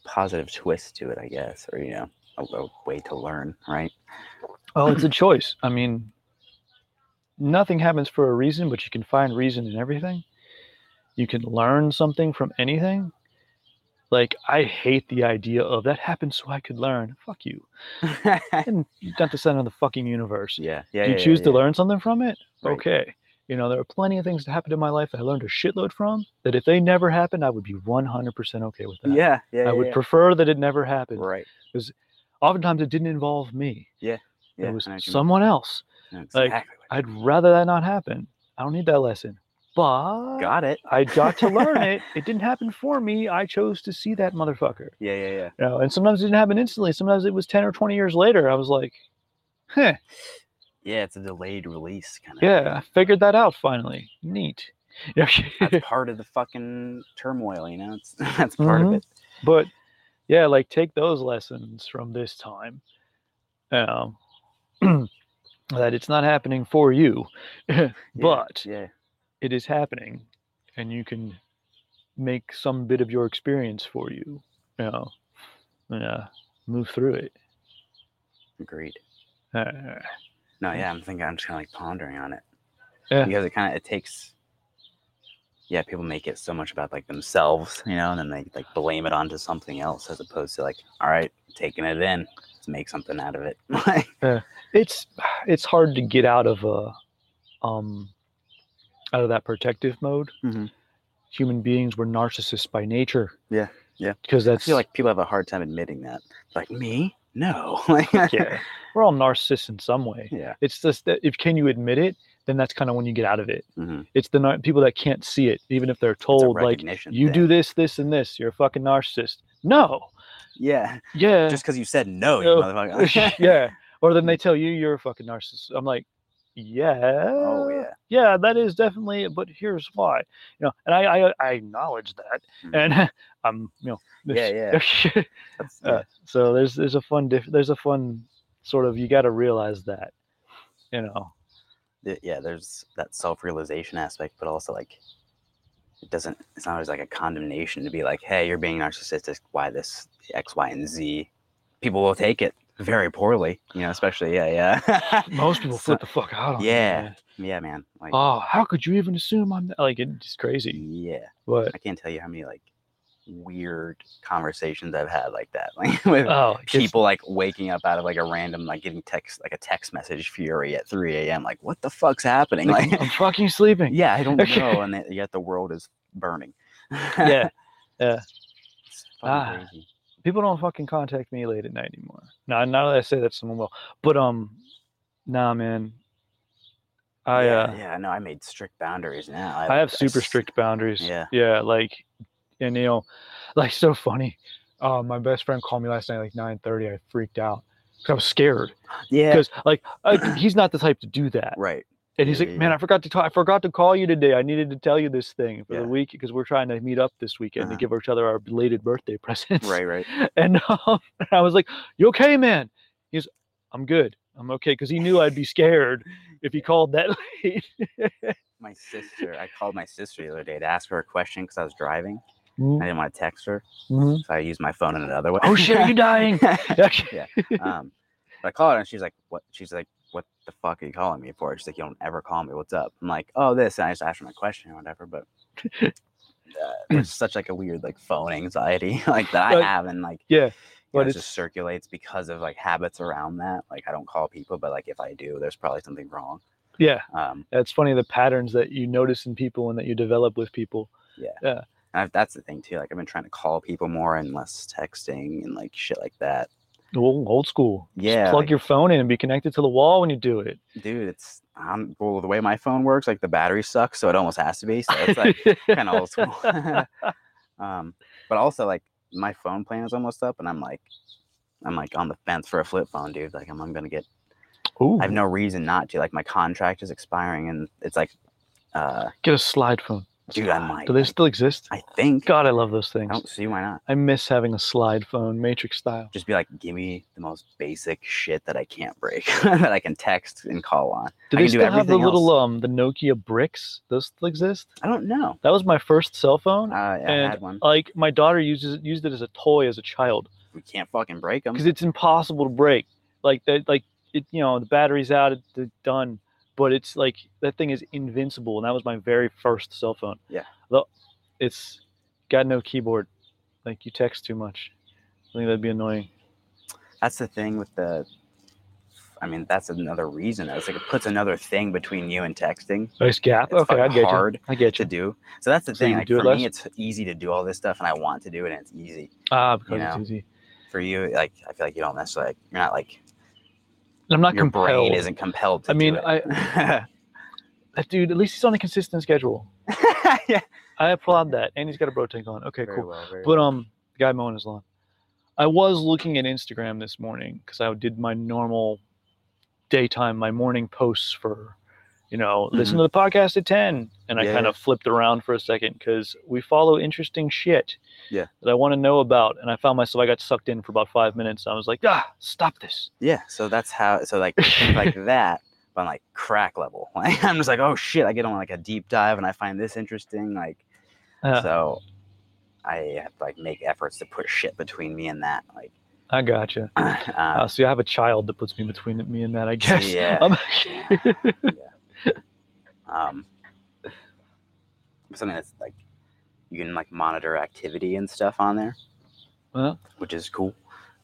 positive twist to it, I guess, or, you know, a, a way to learn, right? Oh, it's a choice. I mean... nothing happens for a reason, but you can find reason in everything. You can learn something from anything. Like, I hate the idea of that happened so I could learn. Fuck you. And you got to send on the fucking universe. Yeah. yeah Do you yeah, choose yeah, to yeah. learn something from it? Right. Okay. You know, there are plenty of things that happened in my life that I learned a shitload from that if they never happened, I would be one hundred percent okay with that. Yeah. yeah I yeah, would yeah. prefer that it never happened. Right. Because oftentimes it didn't involve me. Yeah. yeah. It was someone else. Exactly. Like, I'd rather that not happen. I don't need that lesson. But got it. I got to learn it. It didn't happen for me. I chose to see that motherfucker. Yeah, yeah, yeah. You know, and sometimes it didn't happen instantly. Sometimes it was ten or twenty years later. I was like, huh. Yeah, it's a delayed release kind of. Yeah, thing. I figured that out finally. Neat. That's part of the fucking turmoil, you know? It's, that's part mm-hmm. of it. But yeah, like take those lessons from this time. Um that it's not happening for you, but yeah, yeah. it is happening, and you can make some bit of your experience for you, you know, and, uh, move through it. Agreed. Uh, no, yeah, I'm thinking, I'm just kind of like pondering on it. Yeah. Because it kind of, it takes, yeah, people make it so much about like themselves, you know, and then they like blame it onto something else as opposed to like, all right, taking it in. To make something out of it. Yeah. It's it's hard to get out of a um out of that protective mode. Mm-hmm. Human beings were narcissists by nature. Yeah, yeah. Because that's I feel like people have a hard time admitting that. Like me, no. Yeah, we're all narcissists in some way. Yeah. It's just that if can you admit it, then that's kind of when you get out of it. Mm-hmm. It's the people that can't see it, even if they're told like you thing. do this, this, and this. You're a fucking narcissist. No. Yeah. Yeah. Just because you said no, no. you motherfucker. Yeah. Or then they tell you you're a fucking narcissist. I'm like, yeah. Oh yeah. Yeah, that is definitely. But here's why. You know, and I I, I acknowledge that, mm-hmm. and I'm you know. This, yeah, yeah. That's, uh, so there's there's a fun diff- there's a fun sort of you got to realize that, you know. Yeah, there's that self-realization aspect, but also like. It doesn't, it's not always like a condemnation to be like, hey, you're being narcissistic. Why this X, Y, and Z? People will take it very poorly, you know, especially, yeah, yeah. Most people flip so, the fuck out on Yeah. That, man. Yeah, man. Like, oh, how could you even assume I'm, like, it's crazy. Yeah. What? I can't tell you how many, like, weird conversations I've had like that, like with oh, people like waking up out of like a random, like getting text, like a text message fury at three a.m. Like, what the fuck's happening? Like, I'm fucking sleeping. Yeah, I don't know. And yet the world is burning. yeah, yeah. It's fucking ah, crazy. People don't fucking contact me late at night anymore. No, not that I say that someone will, but um, nah, man. I yeah, uh, yeah, no, I made strict boundaries now. I, I have I, super I, strict boundaries. Yeah, yeah, like. And, you know, like, so funny. Uh, my best friend called me last night, like, nine thirty. I freaked out because I was scared. Yeah. Because, like, I, he's not the type to do that. Right. And he's yeah, like, man, yeah. I forgot to talk. I forgot to call you today. I needed to tell you this thing for yeah. the week because we're trying to meet up this weekend uh-huh. to give each other our belated birthday presents. Right, right. And um, I was like, you okay, man? He's, I'm good. I'm okay. Because he knew I'd be scared if he called that late. My sister, I called my sister the other day to ask her a question because I was driving. Mm-hmm. I didn't want to text her, mm-hmm. so I used my phone in another way. Oh shit, are you dying? yeah. Um, but I called her and she's like, "What?" She's like, "What the fuck are you calling me for?" She's like, "You don't ever call me. What's up?" I'm like, "Oh, this." And I just asked her my question or whatever. But uh, there's such like a weird like phone anxiety like that I like, have, and like yeah, but know, it just circulates because of like habits around that. Like I don't call people, but like if I do, there's probably something wrong. Yeah. Um, that's funny the patterns that you notice in people and that you develop with people. Yeah. Yeah. I've, that's the thing too. Like I've been trying to call people more and less texting and like shit like that. Old, old school. Yeah. Just plug like, your phone in and be connected to the wall when you do it. Dude, it's I'm well the way my phone works. Like the battery sucks, so it almost has to be. So it's like kind of old school. um, but also like my phone plan is almost up, and I'm like, I'm like on the fence for a flip phone, dude. Like I'm, I'm gonna get. Ooh. I have no reason not to. Like my contract is expiring, and it's like. Uh, Get a slide phone. Dude, I might. Do they still exist? I think. God, I love those things. I don't see why not. I miss having a slide phone, Matrix style. Just be like, give me the most basic shit that I can't break, that I can text and call on. Do they still have the little um the Nokia bricks? Those still exist? I don't know. That was my first cell phone. Uh, yeah, and I had one. Like my daughter uses used it as a toy as a child. We can't fucking break them because it's impossible to break. Like that, like it. You know, the battery's out. It's done. But it's like that thing is invincible, and that was my very first cell phone. Yeah, it's got no keyboard. Like you text too much. I think that'd be annoying. That's the thing with the. I mean, that's another reason. It's like it puts another thing between you and texting. Nice gap. It's okay, I get hard you. I get you. To do. So that's the so thing. Like for it me, it's easy to do all this stuff, and I want to do it, and it's easy. Ah, uh, because you know? It's easy. For you, like I feel like you don't necessarily. Like, you're not like. I'm not Your compelled. Brain isn't compelled to I mean, do it. I, dude, at least he's on a consistent schedule. yeah. I applaud that. And he's got a bro tank on. Okay, very cool. Well, but um, well. The guy mowing his lawn. I was looking at Instagram this morning because I did my normal daytime, my morning posts for, you know, mm-hmm. listen to the podcast at ten. And I yeah. kind of flipped around for a second because we follow interesting shit yeah. that I want to know about. And I found myself, I got sucked in for about five minutes. I was like, ah, stop this. Yeah. So that's how, so like, like that, but on like crack level. Like, I'm just like, oh shit, I get on like a deep dive and I find this interesting. Like, uh, so I have to like make efforts to put shit between me and that. Like, I gotcha. Um, uh, see, I have a child that puts me between me and that, I guess. Yeah. Um, yeah. yeah. Um, something that's like you can like monitor activity and stuff on there, well, which is cool.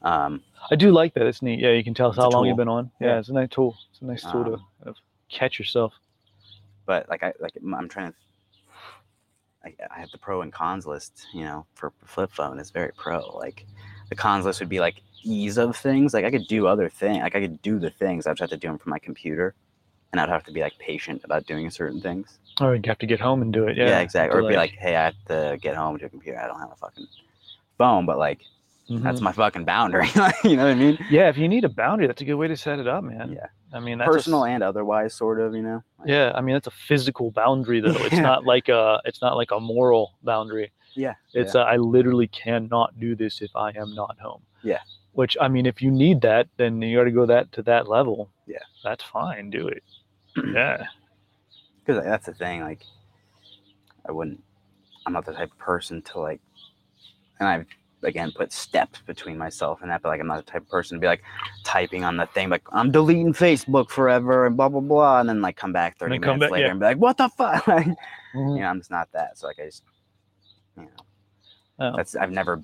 Um, I do like that. It's neat. Yeah, you can tell us how long you've been on. Yeah, yeah, it's a nice tool. It's a nice tool um, to kind of catch yourself. But like I like I'm trying to. I, I have the pro and cons list. You know, for flip phone, it's very pro. Like the cons list would be like ease of things. Like I could do other things. Like I could do the things. I just have to do them from my computer. And I'd have to be like patient about doing certain things. Or you'd have to get home and do it. Yeah, yeah, exactly. Or like, be like, hey, I have to get home to a computer. I don't have a fucking phone, but like, mm-hmm. that's my fucking boundary. You know what I mean? Yeah, if you need a boundary, that's a good way to set it up, man. Yeah. I mean, that's personal a, and otherwise, sort of, you know? Like, yeah, I mean, that's a physical boundary, though. It's not like a, it's not like a moral boundary. Yeah. It's yeah. A, I literally cannot do this if I am not home. Yeah. Which, I mean, if you need that, then you got to go that to that level. Yeah. That's fine. Do it. Yeah. Because like, that's the thing. Like, I wouldn't, I'm not the type of person to like, and I've, again, put steps between myself and that, but like, I'm not the type of person to be like typing on the thing, like, I'm deleting Facebook forever and blah, blah, blah. And then like come back thirty minutes back, later yeah. and be like, what the fuck? Like, mm-hmm. You know, I'm just not that. So like, I just, you know. Oh. That's I've never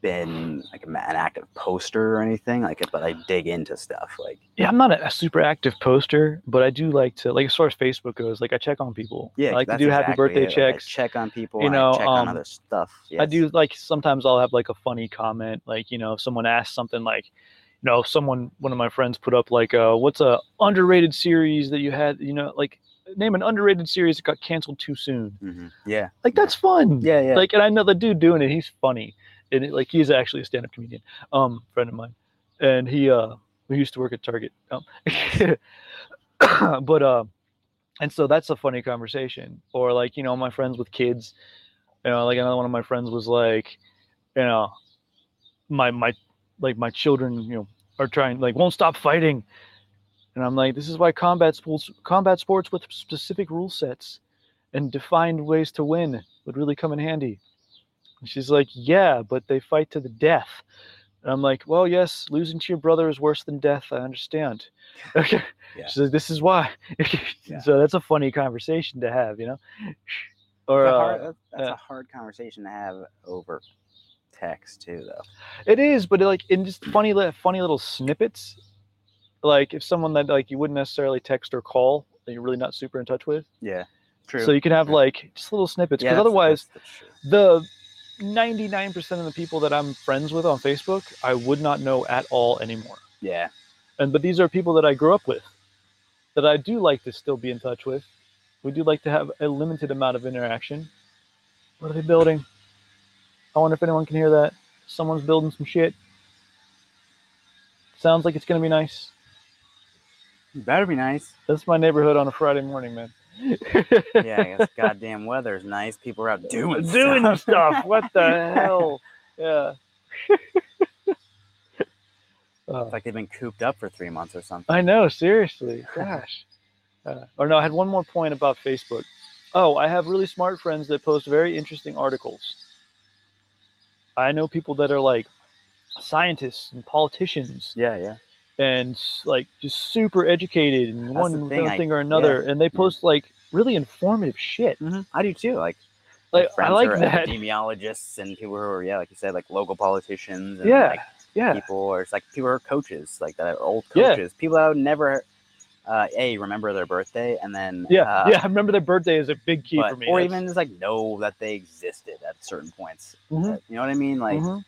been like an active poster or anything like it, but I dig into stuff. Like yeah, I'm not a, a super active poster, but I do like to like as far as Facebook goes, like I check on people. Yeah, I like to do exactly happy birthday it. checks. I check on people. You know, I check um, on other stuff. Yes. I do like sometimes I'll have like a funny comment, like you know, if someone asks something like. You know, someone, one of my friends put up like, uh, what's a underrated series that you had, you know, like name an underrated series that got canceled too soon. Mm-hmm. Yeah. Like that's fun. Yeah. Yeah. Like, and I know the dude doing it, he's funny. And it, like, he's actually a stand-up comedian, um, friend of mine. And he, uh, we used to work at Target. Um, but, uh, and so that's a funny conversation or like, you know, my friends with kids, you know, like another one of my friends was like, you know, my, my, like my children, you know, are trying like won't stop fighting, and I'm like, this is why combat sports, combat sports with specific rule sets, and defined ways to win would really come in handy. And she's like, yeah, but they fight to the death. And I'm like, well, yes, losing to your brother is worse than death. I understand. Okay, yeah. She's like, this is why. Yeah. So that's a funny conversation to have, you know. Or that's a hard, that's, that's uh, a hard conversation to have over. Text too though it is, but like in just funny little funny little snippets, like if someone that like you wouldn't necessarily text or call that you're really not super in touch with. Yeah, true. So you can have true. Like just little snippets, because yeah, otherwise the, the ninety-nine percent of the people that I'm friends with on Facebook I would not know at all anymore. Yeah, and but these are people that I grew up with that I do like to still be in touch with. We do like to have a limited amount of interaction. What are they building? I wonder if anyone can hear that. Someone's building some shit. Sounds like it's going to be nice. It better be nice. That's my neighborhood on a Friday morning, man. Yeah, I guess goddamn weather's nice. People are out doing stuff. Doing stuff. What the hell? Yeah. It's like they've been cooped up for three months or something. I know, seriously. Gosh. Uh, or no, I had one more point about Facebook. Oh, I have really smart friends that post very interesting articles. I know people that are like scientists and politicians. Yeah, yeah. And like just super educated in one thing, thing I, or another. Yeah. And they post like really informative shit. Mm-hmm. I do too. Like, like I like that. Epidemiologists and people who are, yeah, like you said, like local politicians. And, yeah, like, yeah. People, or it's like people who are coaches, like that are old coaches. Yeah. People that I would never, uh, A, remember their birthday. And then. Yeah, uh, yeah. I remember their birthday is a big key but, for me. Or That's... even just like know that they existed at certain points. Mm-hmm. You know what I mean? Like, mm-hmm.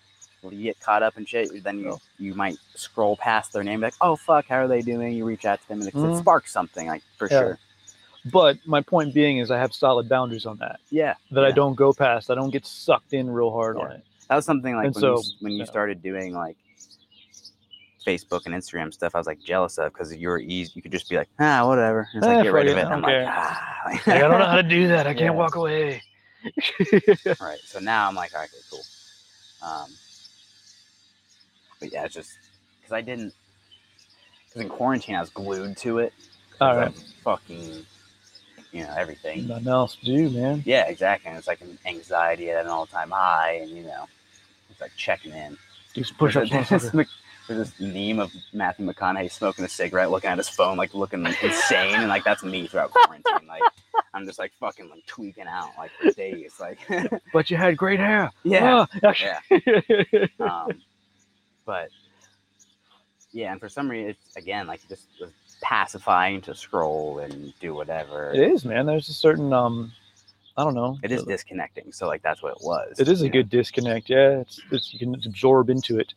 You get caught up in shit, then you you might scroll past their name, like, oh fuck, how are they doing? You reach out to them, and it, mm-hmm. it sparks something, like for yeah. sure. But my point being is, I have solid boundaries on that. Yeah, that yeah. I don't go past. I don't get sucked in real hard yeah. on it. That was something like and when, so, you, when you yeah. started doing like Facebook and Instagram stuff, I was like jealous of, because you were easy. You could just be like, ah, whatever. And it's ah, like get rid of it. And I'm like, ah, like, like, I don't know how to do that. I yeah. can't walk away. Right. So now I'm like, all right, okay, cool. Um, but yeah, it's just because I didn't, because in quarantine I was glued to it. All right. Fucking, you know, everything. Nothing else to do, man. Yeah, exactly. And it's like an anxiety at an all-time high, and you know, it's like checking in. Just push up. There's this meme of Matthew McConaughey smoking a cigarette, looking at his phone, like looking insane, and like that's me throughout quarantine. Like I'm just like fucking like tweaking out like for days. Like, but you had great hair. Yeah, oh. yeah. Um, but yeah, and for some reason, it's again like just was pacifying to scroll and do whatever. It is, man. There's a certain um, I don't know. It is disconnecting. So like that's what it was. It is a know? good disconnect. Yeah, it's, it's you can absorb into it.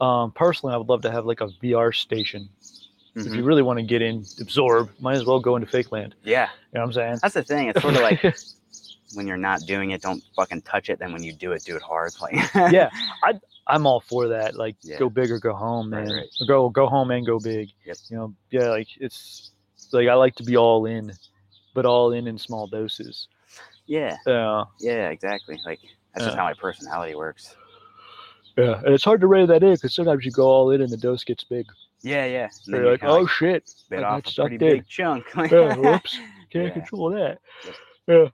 Um, personally, I would love to have like a V R station. Mm-hmm. If you really want to get in, absorb, might as well go into fake land. Yeah. You know what I'm saying? That's the thing. It's sort of like when you're not doing it, don't fucking touch it. Then when you do it, do it hard. Like, yeah, I, I'm all for that. Like yeah. go big or go home, man. Right, right. Go, go home and go big. Yep. You know, yeah, like it's like, I like to be all in, but all in in small doses. Yeah. Uh, yeah, exactly. Like that's uh, just how my personality works. Yeah, and it's hard to rein that in, because sometimes you go all in and the dose gets big. Yeah, yeah. And you're like, oh, like, shit. Bit off a pretty big chunk. Yeah, whoops. Can't yeah. control that. Yeah.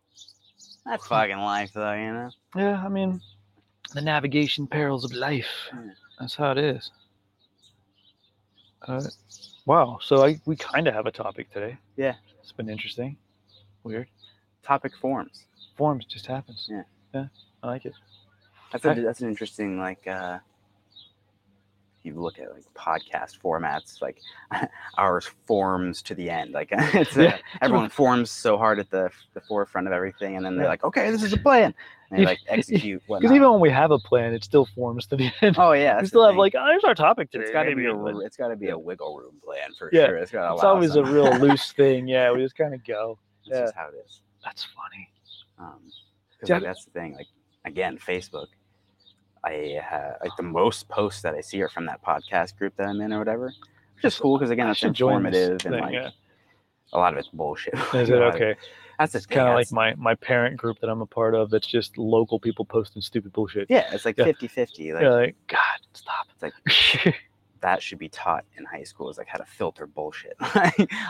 That's fucking life, though, you know? Yeah, I mean, the navigation perils of life. Yeah. That's how it is. Uh, wow, so I we kind of have a topic today. Yeah. It's been interesting. Weird. Topic forms. Forms just happens. Yeah. Yeah. I like it. That's a, that's an interesting like. Uh, you look at like podcast formats, like ours forms to the end. Like it's, yeah. uh, everyone forms so hard at the the forefront of everything, and then they're like, okay, this is a plan. And they like execute. Because even when we have a plan, it still forms to the end. Oh yeah, we still have thing. Like, oh, here's our topic today. It's got to be a it's got to be a wiggle room plan for yeah. sure. It's got It's always some. a real loose thing. Yeah, we just kind of go. That's yeah. just how it is. That's funny. Um, yeah. like, that's the thing. Like again, Facebook. I uh, like the most posts that I see are from that podcast group that I'm in or whatever, which is cool because again, it's informative thing, and like yeah. a lot of it's bullshit. Is it okay? Of, that's just kind of like my, my parent group that I'm a part of. That's just local people posting stupid bullshit. Yeah, it's like fifty-fifty. Yeah. Like, like, God, stop. It's like that should be taught in high school is like how to filter bullshit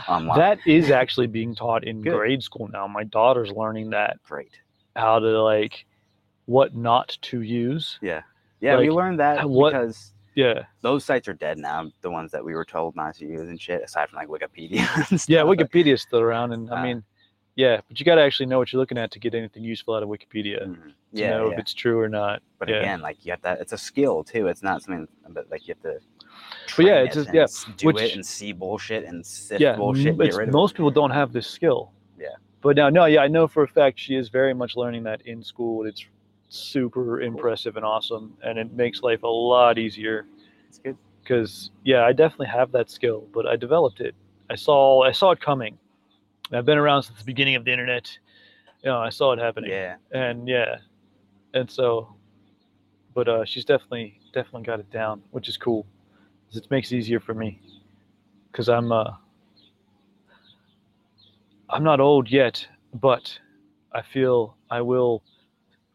online. That is actually being taught in Good. grade school now. My daughter's learning that. Great. How to like. What not to use. Yeah. Yeah, like, we learned that what, because yeah. those sites are dead now, the ones that we were told not to use and shit, aside from like Wikipedia. And stuff. Yeah, Wikipedia's still around. And uh, I mean, yeah, but you got to actually know what you're looking at to get anything useful out of Wikipedia. Mm-hmm. Yeah. To know yeah. if it's true or not. But yeah. again, like you have to, it's a skill too. It's not something, but like you have to. But yeah, it's it just, yeah. do Which, it and see bullshit and sift yeah, bullshit. And get rid of most it. people don't have this skill. Yeah. But now, no, yeah, I know for a fact she is very much learning that in school. It's super impressive and awesome, and it makes life a lot easier. It's good because yeah, I definitely have that skill, but I developed it. I saw I saw it coming. I've been around since the beginning of the internet. You know, I saw it happening. Yeah, and yeah, and so, but uh, she's definitely definitely got it down, which is cool. It makes it easier for me because I'm uh, I'm not old yet, but I feel I will.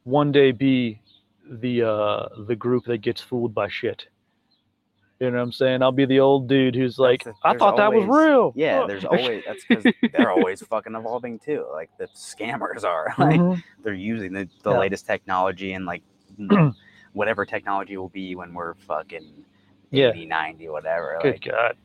One day be the uh the group that gets fooled by shit. You know what I'm saying? I'll be the old dude who's like, a, I thought always, that was real. Yeah, oh. there's always that's because they're always fucking evolving too. Like the scammers are, like mm-hmm. they're using the, the yeah. latest technology and like whatever technology will be when we're fucking eighty, yeah. ninety, whatever. Good like, God.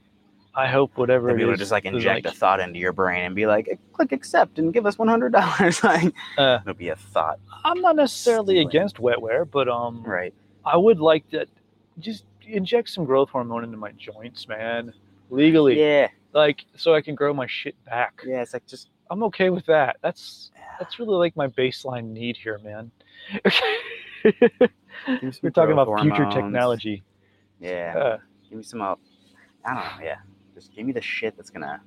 I hope whatever it is. People just like inject like, a thought into your brain and be like, click accept and give us one hundred dollars. Like, uh, it'll be a thought. I'm not necessarily stealing. against wetware, but um, right. I would like to just inject some growth hormone into my joints, man. Legally. Yeah. Like, so I can grow my shit back. Yeah, it's like just. I'm okay with that. That's yeah. that's really like my baseline need here, man. We're talking about hormones. Future technology. Yeah. Uh, give me some, uh, I don't know, yeah. Just give me the shit that's gonna.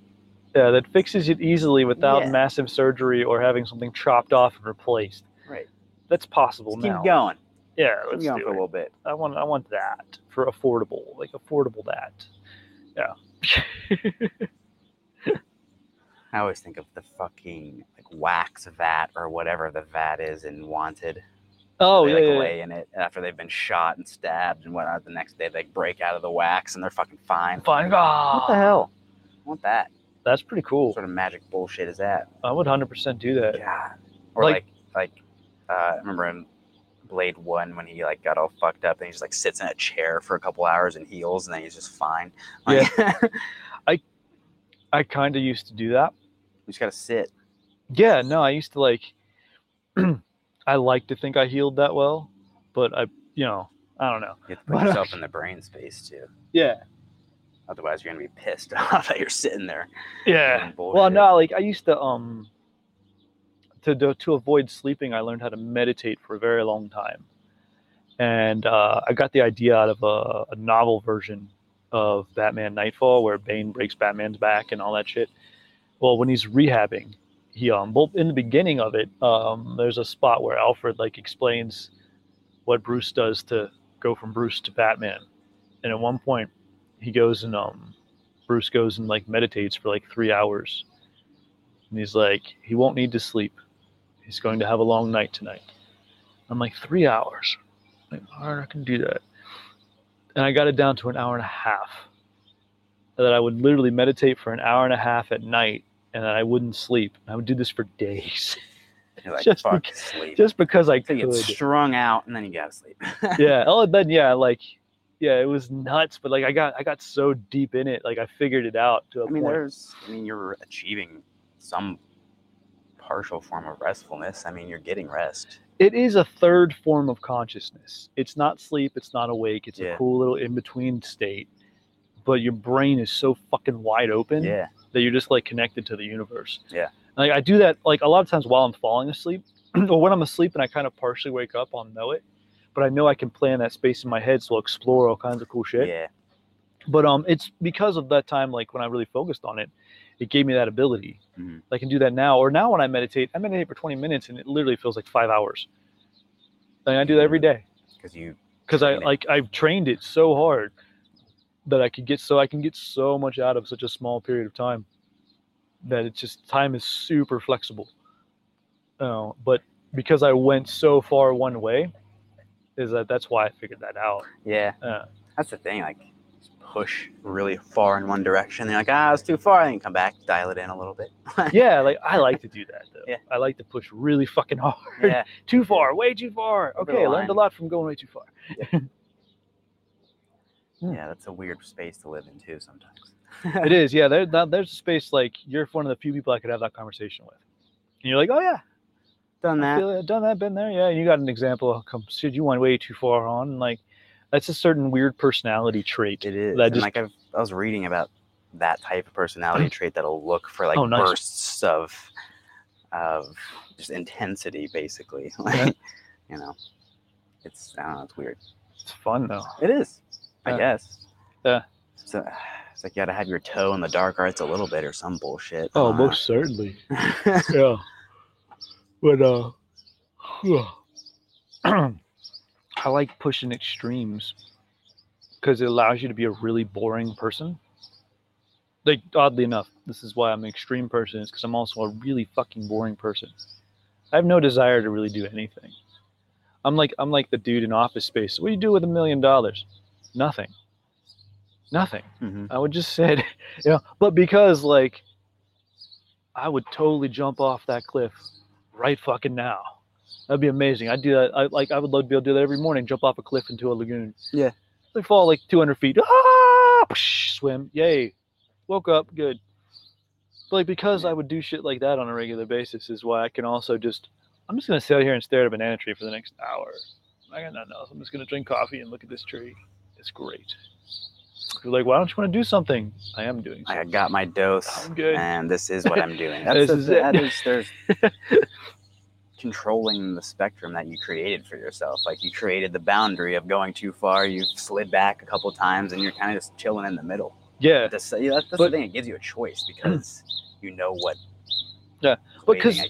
Yeah, that fixes it easily without yeah. massive surgery or having something chopped off and replaced. Right. That's possible Let's now. Keep going. Yeah, keep let's going do for it. a little bit. I want, I want that for affordable, like affordable that. Yeah. I always think of the fucking like wax vat or whatever the vat is in Wanted. Oh, they, yeah, like, yeah, lay in it after they've been shot and stabbed and whatnot. The next day, they like, break out of the wax and they're fucking fine. Fine. Oh. What the hell? I want that. That's pretty cool. What sort of magic bullshit is that? I would one hundred percent do that. Yeah. Or like, like, like uh, I remember in Blade One when he like got all fucked up and he just like sits in a chair for a couple hours and heals and then he's just fine. Like, yeah. I, I kind of used to do that. You just gotta sit. Yeah. No, I used to like. I like to think I healed that well, but I, you know, I don't know. You have to put yourself in the brain space too. Yeah. Otherwise, you're gonna be pissed off that you're sitting there. Yeah. Well, no, like I used to, um, to do, to avoid sleeping, I learned how to meditate for a very long time, and uh, I got the idea out of a, a novel version of Batman Nightfall, where Bane breaks Batman's back and all that shit. Well, when he's rehabbing. He, um, well, in the beginning of it, um, there's a spot where Alfred like explains what Bruce does to go from Bruce to Batman, and at one point he goes and um, Bruce goes and like meditates for like three hours, and he's like, he won't need to sleep, he's going to have a long night tonight. I'm like three hours, I'm like, all right, I can do that, and I got it down to an hour and a half. That I would literally meditate for an hour and a half at night. And then I wouldn't sleep. I would do this for days. You're like, just, fuck be- sleep. Just because I so could. You get strung out, and then you gotta sleep. yeah. Oh, then yeah, like, yeah, it was nuts. But like, I got, I got so deep in it, like I figured it out to a point. I mean, point. there's, I mean, you're achieving some partial form of restfulness. I mean, you're getting rest. it is a third form of consciousness. It's not sleep. It's not awake. It's yeah. a cool little in-between state. But your brain is so fucking wide open yeah. that you're just like connected to the universe. Yeah. Like I do that like a lot of times while I'm falling asleep or when I'm asleep and I kind of partially wake up, I'll know it. But I know I can play in that space in my head. So I'll explore all kinds of cool shit. Yeah. But um, it's because of that time, like when I really focused on it, it gave me that ability. Mm-hmm. I can do that now. Or now when I meditate, I meditate for twenty minutes and it literally feels like five hours. And I do that every day. Because you, because I it. like I've trained it so hard that I could get so I can get so much out of such a small period of time that it's just time is super flexible. Uh, but because I went so far one way, is that that's why I figured that out. Yeah, uh, that's the thing. Like. Push really far in one direction. They're like, ah, it's too far. And then come back, dial it in a little bit. yeah, like I like to do that though. Yeah. I like to push really fucking hard. Yeah. Too far, way too far. Okay, learned a lot from going way too far. yeah. yeah, that's a weird space to live in too sometimes. it is, yeah. There, there's a space like you're one of the few people I could have that conversation with. And you're like, oh yeah. Done that. Like done that, been there, yeah. And you got an example. Come, shit, you went way too far on. Like, that's a certain weird personality trait. It is. That and just... Like I've, I was reading about that type of personality trait that'll look for like oh, nice. bursts of of just intensity, basically. Like, yeah. you know, it's I don't know, it's weird. It's fun though. It is, yeah. I guess. Yeah. So it's like you got to have your toe in the dark arts a little bit or some bullshit. Oh, uh, most certainly. yeah. But uh. Yeah. I like pushing extremes because it allows you to be a really boring person. Like, oddly enough, this is why I'm an extreme person, is because I'm also a really fucking boring person. I have no desire to really do anything. I'm like I'm like the dude in Office Space. What do you do with a million dollars? Nothing. Nothing. Mm-hmm. I would just said, you know, but because, like, I would totally jump off that cliff right fucking now. That'd be amazing. I'd do that. I like. I would love to be able to do that every morning. Jump off a cliff into a lagoon. Yeah. They fall like two hundred feet. Ah! Psh, swim. Yay. Woke up. Good. But like because yeah. I would do shit like that on a regular basis is why I can also just. I'm just gonna sit here and stare at a banana tree for the next hour. I got nothing else. I'm just gonna drink coffee and look at this tree. It's great. You're like, why don't you want to do something? I am doing something. I got my dose. I'm good. And this is what I'm doing. That's this a, is that it. Is there's. Controlling the spectrum that you created for yourself. Like you created the boundary of going too far. You slid back a couple times and you're kind of just chilling in the middle. Yeah. That's, yeah, that's, that's but, the thing. It gives you a choice because you know what. Yeah. Because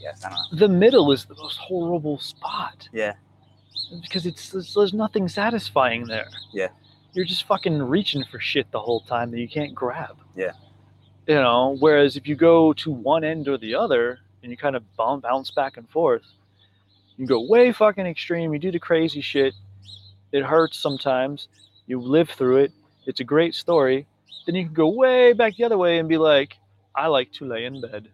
the middle is the most horrible spot. Yeah. Because it's, it's there's nothing satisfying there. Yeah. You're just fucking reaching for shit the whole time that you can't grab. Yeah. You know, whereas if you go to one end or the other and you kind of bounce back and forth, you go way fucking extreme. You do the crazy shit. It hurts sometimes. You live through it. It's a great story. Then you can go way back the other way and be like, I like to lay in bed.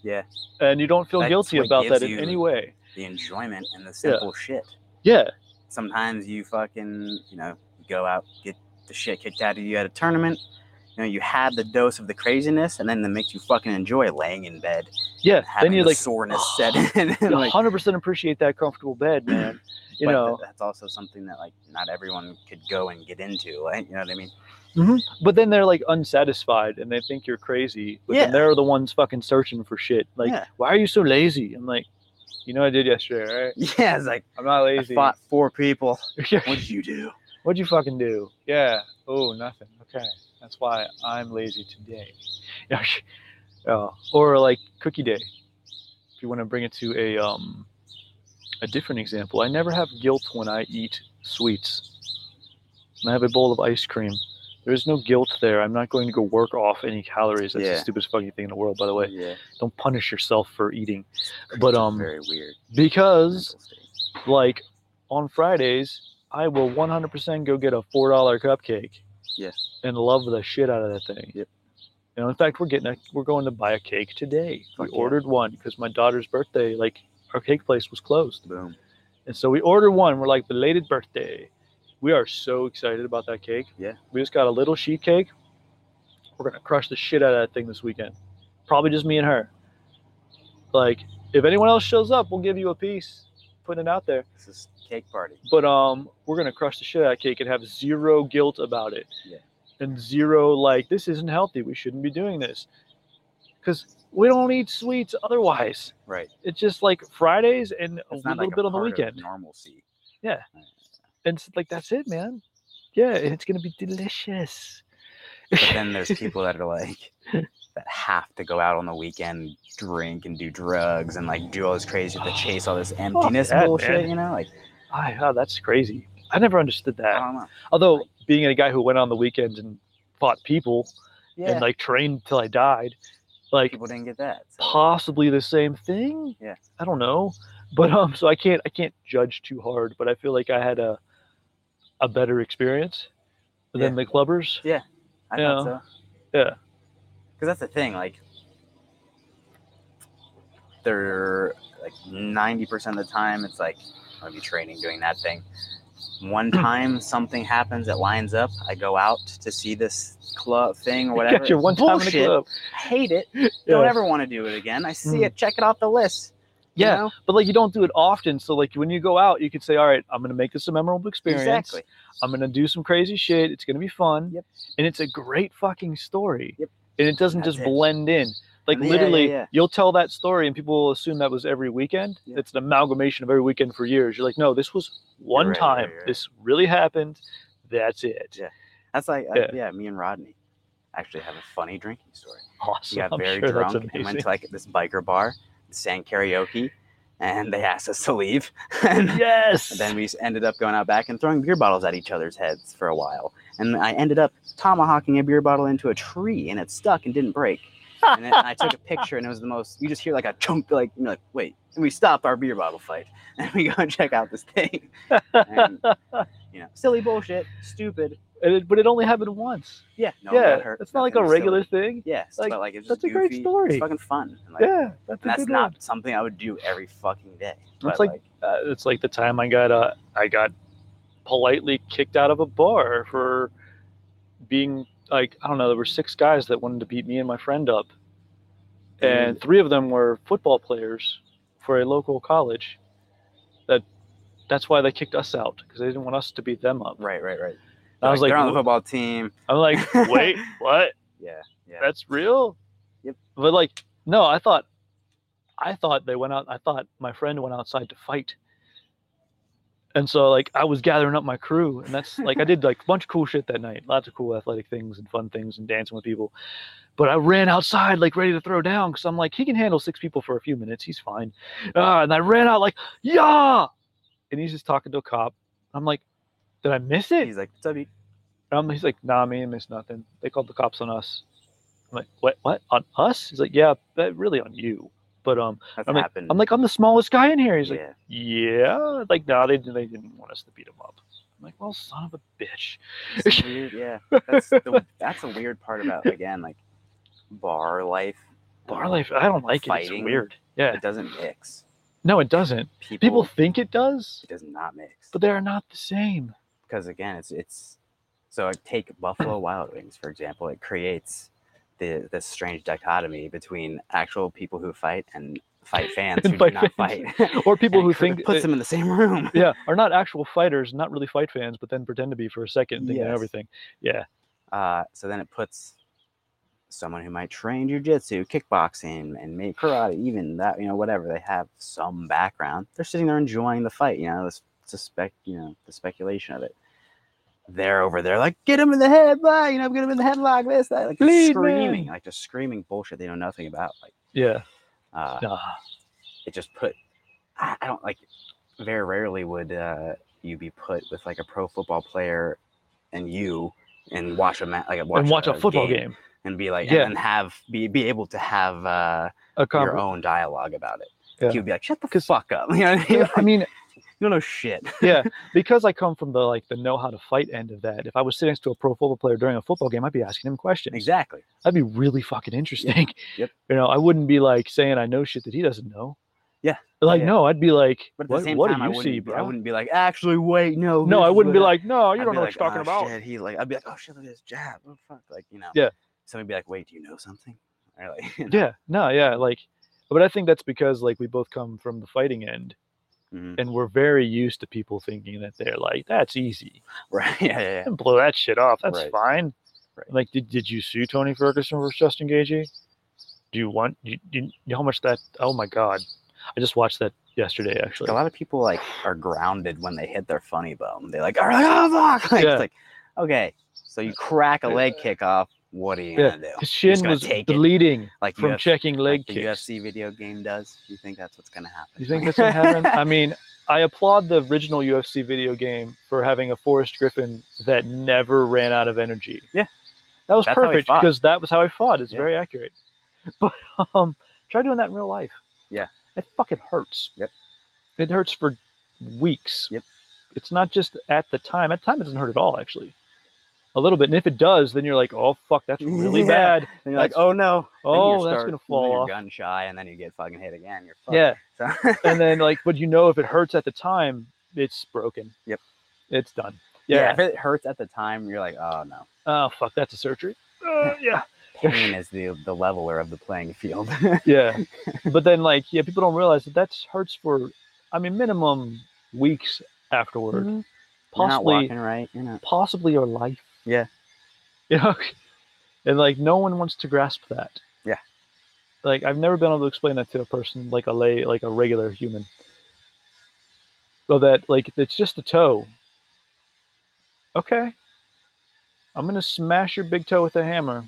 Yeah. And you don't feel That's guilty about that in any way. The enjoyment and the simple yeah. shit. Yeah. Sometimes you fucking, you know, go out, get the shit kicked out of you at a tournament. You know, you had the dose of the craziness, and then it makes you fucking enjoy laying in bed. Yeah, then you the like soreness oh, set in. One hundred percent appreciate that comfortable bed, man. You but know, that's also something that like not everyone could go and get into. Right? You know what I mean? Mm-hmm. But then they're like unsatisfied, and they think you're crazy. But yeah. then they're the ones fucking searching for shit. Like, yeah. why are you so lazy? I'm like, you know, I did yesterday, right? Yeah, it's like I'm not lazy. I fought four people. What did you do? What'd you fucking do? Yeah. Oh, nothing. Okay. That's why I'm lazy today. uh, or like cookie day. If you want to bring it to a um, a different example, I never have guilt when I eat sweets. When I have a bowl of ice cream, there is no guilt there. I'm not going to go work off any calories. That's yeah. the stupidest fucking thing in the world, by the way. Yeah. Don't punish yourself for eating. But um, very weird. Because like on Fridays, I will one hundred percent go get a four dollar cupcake. Yeah. And love the shit out of that thing. Yep. You know, in fact, we're getting a, we're going to buy a cake today. Fuck we yeah. ordered one because my daughter's birthday, like our cake place was closed. Boom. And so we ordered one. We're like, belated birthday. We are so excited about that cake. Yeah. We just got a little sheet cake. We're gonna crush the shit out of that thing this weekend. Probably just me and her. Like, if anyone else shows up, we'll give you a piece. putting it out there. This is cake party. But um, we're going to crush the shit out of cake and have zero guilt about it. Yeah. And zero, like, this isn't healthy. We shouldn't be doing this. Because we don't eat sweets otherwise. Right. It's just like Fridays and it's a little like bit a on the weekend. Normalcy. Yeah. Nice. And it's like, that's it, man. Yeah. And it's going to be delicious. But then there's people that are like, that have to go out on the weekend, drink and do drugs and like do all this crazy to chase all this emptiness oh, that, bullshit, man. You know? Like, I, oh, that's crazy. I never understood that. I don't know. Although being a guy who went on the weekends and fought people yeah. and like trained till I died, like people didn't get that. So. Possibly the same thing. Yeah. I don't know. But um, so I can't I can't judge too hard, but I feel like I had a a better experience than yeah. the clubbers. Yeah. I you thought know? So. Yeah. Because that's the thing, like, they're, like, ninety percent of the time, it's like, I'm going to be training, doing that thing. One time something happens, it lines up, I go out to see this club thing or whatever. Got your one time in the club. I hate it. Yeah. Don't ever want to do it again. I see mm. it, check it off the list. Yeah, you know? But, like, you don't do it often, so, like, when you go out, you could say, all right, I'm going to make this a memorable experience. Exactly. I'm going to do some crazy shit. It's going to be fun. Yep. And it's a great fucking story. Yep. And it doesn't That's just it. blend in. Like, yeah, literally, yeah, yeah. you'll tell that story and people will assume that was every weekend. Yeah. It's an amalgamation of every weekend for years. You're like, no, this was one right, time. Right, right. This really happened. That's it. Yeah. That's like, yeah. Uh, yeah, me and Rodney actually have a funny drinking story. Awesome. We got I'm very sure drunk and went to, like, this biker bar, sang karaoke, and they asked us to leave. and yes! And then we ended up going out back and throwing beer bottles at each other's heads for a while. And I ended up tomahawking a beer bottle into a tree, and it stuck and didn't break. And then I took a picture, and it was the most. You just hear like a chunk, like you're like, wait. And we stopped our beer bottle fight, and we go and check out this thing. And, you know, silly bullshit, stupid. And it, but it only happened once. Yeah, no, yeah. It hurt. It's not like a regular silly. thing. Yeah, like, but like it's just that's goofy. A great story. It's fucking fun. And like, yeah, that's, and a that's good not one. Something I would do every fucking day. But it's like, like uh, it's like the time I got uh, I got politely kicked out of a bar for. Being like, I don't know, there were six guys that wanted to beat me and my friend up. And mm. three of them were football players for a local college. That that's why they kicked us out, because they didn't want us to beat them up. Right, right, right. I was like, they're on the football team. I'm like, wait, what? Yeah, yeah. That's real? Yep. But like, no, I thought I thought they went out I thought my friend went outside to fight. And so, like, I was gathering up my crew, and that's, like, I did, like, a bunch of cool shit that night. Lots of cool athletic things and fun things and dancing with people. But I ran outside, like, ready to throw down, because I'm like, he can handle six people for a few minutes. He's fine. Uh, and I ran out, like, yeah! And he's just talking to a cop. I'm like, did I miss it? He's like, what's up, you? Um, he's like, nah, man, I missed nothing. They called the cops on us. I'm like, what? What? On us? He's like, yeah, but really on you. But um, I'm like, I'm like, I'm the smallest guy in here. He's yeah. like, yeah. Like, no, nah, they, they didn't want us to beat him up. I'm like, well, son of a bitch. It's weird, yeah. That's the, that's a weird part about, again, like, bar life. Bar life, I don't like fighting. It. It's weird. Yeah. It doesn't mix. No, it doesn't. People, People think it does. It does not mix. But they are not the same. Because, again, it's, it's so I take Buffalo Wild Wings, for example. It creates... The, this strange dichotomy between actual people who fight and fight fans and who fight do not fans. fight. Or people who think... puts it, them in the same room. Yeah, are not actual fighters, not really fight fans, but then pretend to be for a second and think yes. and everything. Yeah. Uh, so then it puts someone who might train jiu-jitsu, kickboxing, and maybe karate, even that, you know, whatever. They have some background. They're sitting there enjoying the fight, you know, the, suspect, you know, the speculation of it. They're over there like, get him in the head, blah, you know, get him in the headlock, this, that, like Lead, screaming, man. Like just screaming bullshit they know nothing about. Like, yeah. Uh, nah. It just put, I, I don't like, very rarely would uh, you be put with like a pro football player and you and watch a match, like watch, and watch a, a football game, game and be like, yeah. and have, be, be able to have uh, a your own dialogue about it. Yeah. He would be like, shut the fuck up. You know what I mean? I mean, no, no shit. Yeah, because I come from the like the know how to fight end of that. If I was sitting next to a pro football player during a football game, I'd be asking him questions. Exactly. That'd be really fucking interesting. Yep. yep. You know, I wouldn't be like saying I know shit that he doesn't know. Yeah. Like, yeah. no, I'd be like, but at the what, same what time, do you I see, be, bro? I wouldn't be like, actually, wait, no. No, I wouldn't be like, no, you I'd don't know like, what you're talking oh, about. He like, I'd be like, oh shit, look at his jab. Oh fuck, like you know. Yeah. Somebody'd be like, wait, do you know something? Or like, you know. Yeah. No. Yeah. Like, but I think that's because like we both come from the fighting end. Mm-hmm. And we're very used to people thinking that they're like, that's easy. Right. Yeah, yeah, yeah. Blow that shit off. That's right. Fine. Right. Like, did, did you sue Tony Ferguson versus Justin Gaethje? Do you want, do you, do you know how much that, oh my God. I just watched that yesterday, actually. Like, a lot of people like are grounded when they hit their funny bone. They're like, all right, oh, fuck. Like, yeah. It's like, okay. So you crack a leg kick off. What are you yeah. going to do? His shin was bleeding like from U F C, checking leg like kicks. The U F C video game does. You think that's what's going to happen? You think that's going to happen? I mean, I applaud the original U F C video game for having a Forrest Griffin that never ran out of energy. Yeah. That was that's perfect because that was how he fought. It's yeah. very accurate. But um, try doing that in real life. Yeah. It fucking hurts. Yep. It hurts for weeks. Yep. It's not just at the time. At the time, it doesn't hurt at all, actually. A little bit. And if it does, then you're like, oh, fuck, that's really yeah. bad. And you're like, oh, no. Oh, start, that's going to fall off. You're gun shy, and then you get fucking hit again. You're fucked. Yeah. So. And then, like, but you know, if it hurts at the time, it's broken. Yep. It's done. Yeah. yeah if it hurts at the time, you're like, oh, no. Oh, fuck, that's a surgery. Uh, yeah. Pain is the the leveler of the playing field. Yeah. But then, like, yeah, people don't realize that that hurts for, I mean, minimum weeks afterward. Mm-hmm. Possibly, you're not walking right. You're not. Possibly your life. Yeah. You know? And, like, no one wants to grasp that. Yeah. Like, I've never been able to explain that to a person, like a lay, like a regular human. So that, like, it's just a toe. Okay. I'm going to smash your big toe with a hammer.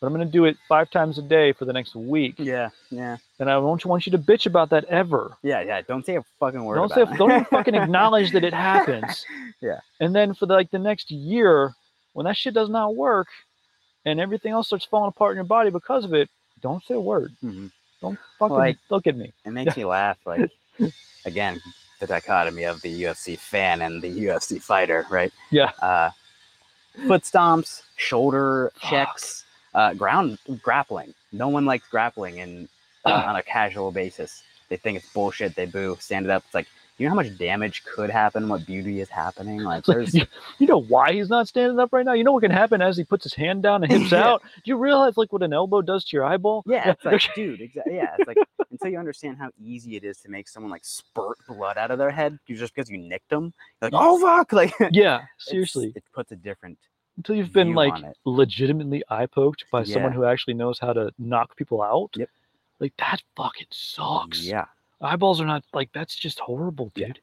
But I'm going to do it five times a day for the next week. Yeah, yeah. And I don't want you to bitch about that ever. Yeah, yeah. Don't say a fucking word don't about say, it. Don't even fucking acknowledge that it happens. Yeah. And then for the, like the next year, when that shit does not work and everything else starts falling apart in your body because of it, don't say a word. Mm-hmm. Don't fucking like, look at me. It makes me laugh. Like, again, the dichotomy of the U F C fan and the U F C fighter, right? Yeah. Uh, foot stomps, shoulder Fuck. checks. Uh, ground grappling. No one likes grappling in uh, on a casual basis. They think it's bullshit. They boo. Stand it up. It's like, you know how much damage could happen? What beauty is happening? Like, there's... you, you know why he's not standing up right now? You know what can happen as he puts his hand down and hips yeah. out? Do you realize like what an elbow does to your eyeball? Yeah, it's like, dude, exactly. Yeah, it's like until you understand how easy it is to make someone like spurt blood out of their head just because you nicked them. You're like, oh fuck! Like, yeah, seriously, it puts a different. Until you've been like legitimately eye poked by yeah. someone who actually knows how to knock people out. Yep. Like that fucking sucks. Yeah. Eyeballs are not like, that's just horrible, dude.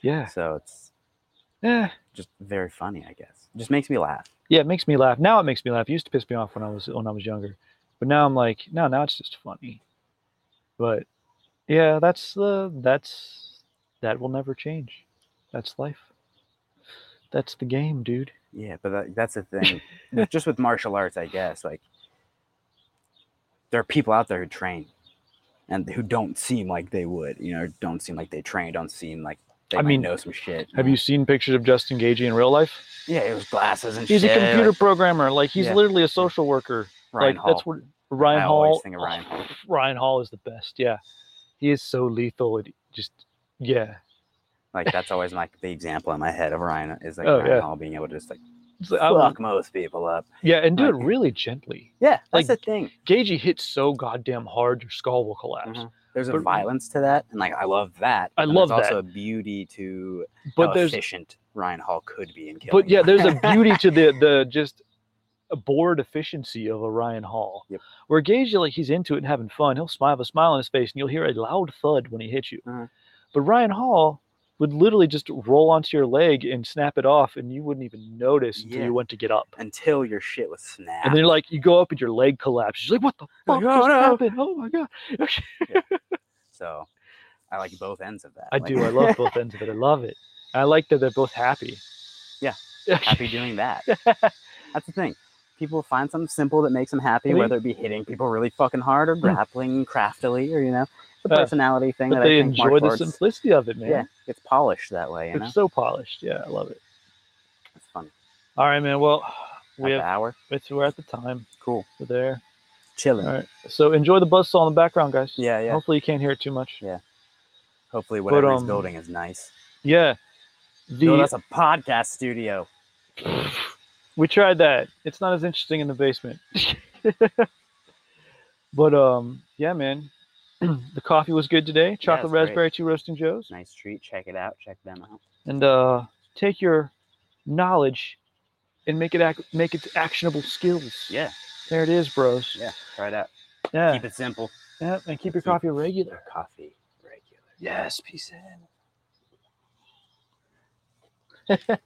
Yeah. yeah. So it's yeah, just very funny, I guess. Just makes me laugh. Yeah. It makes me laugh. Now it makes me laugh. It used to piss me off when I was, when I was younger, but now I'm like, no, now it's just funny. But yeah, that's the, that's, that will never change. That's life. That's the game, dude. Yeah, but that, that's the thing. Just with martial arts, I guess, like there are people out there who train and who don't seem like they would, you know, don't seem like they train, don't seem like they I mean, know some shit. Have know? you seen pictures of Justin Gaethje in real life? Yeah, it was glasses and he's shit. He's a computer like, programmer. Like he's yeah. literally a social worker. Ryan like Hall. That's what Ryan I Hall. I always think of Ryan Hall. Ryan Hall is the best. Yeah. He is so lethal. It just, yeah. Like that's always like the example in my head of Ryan is like oh, Ryan yeah. Hall being able to just like fuck most people up. Yeah, and do like, it really gently. Yeah, that's like, the thing. Gaethje hits so goddamn hard, your skull will collapse. Mm-hmm. There's but, a violence to that, and like I love that. I love that. There's also a beauty to but how efficient Ryan Hall could be in killing. But yeah, there's a beauty to the the just bored efficiency of a Ryan Hall. Yep. Where Gaethje like he's into it and having fun. He'll smile, have a smile on his face, and you'll hear a loud thud when he hits you. Uh-huh. But Ryan Hall would literally just roll onto your leg and snap it off, and you wouldn't even notice until yeah. you went to get up. Until your shit was snapped. And then, like, you go up and your leg collapses. You're like, what the fuck like, oh, no. happened? Oh, my God. yeah. So I like both ends of that. I like, do. I love both ends of it. I love it. I like that they're both happy. Yeah. Happy doing that. That's the thing. People find something simple that makes them happy, I mean, whether it be hitting people really fucking hard or grappling craftily or, you know. The personality uh, thing that they I think enjoy the simplicity of it, man. Yeah, it's polished that way. You it's know? so polished. Yeah, I love it. It's fun. All right, man. Well, we have an hour. It's we're at the time. Cool. We're there, chilling. All right. So enjoy the buzzsaw in the background, guys. Yeah, yeah. Hopefully you can't hear it too much. Yeah. Hopefully whatever but, um, he's building is nice. Yeah. The, no, that's a podcast studio. We tried that. It's not as interesting in the basement. But um, yeah, man. The coffee was good today. Chocolate yeah, raspberry great. Two Roasting Joes. Nice treat. Check it out. Check them out. And uh, take your knowledge and make it ac- make it actionable skills. Yeah. There it is, bros. Yeah. Try it out. Yeah. Keep it simple. Yeah. And keep your keep coffee regular. Coffee regular. Yes. Peace in.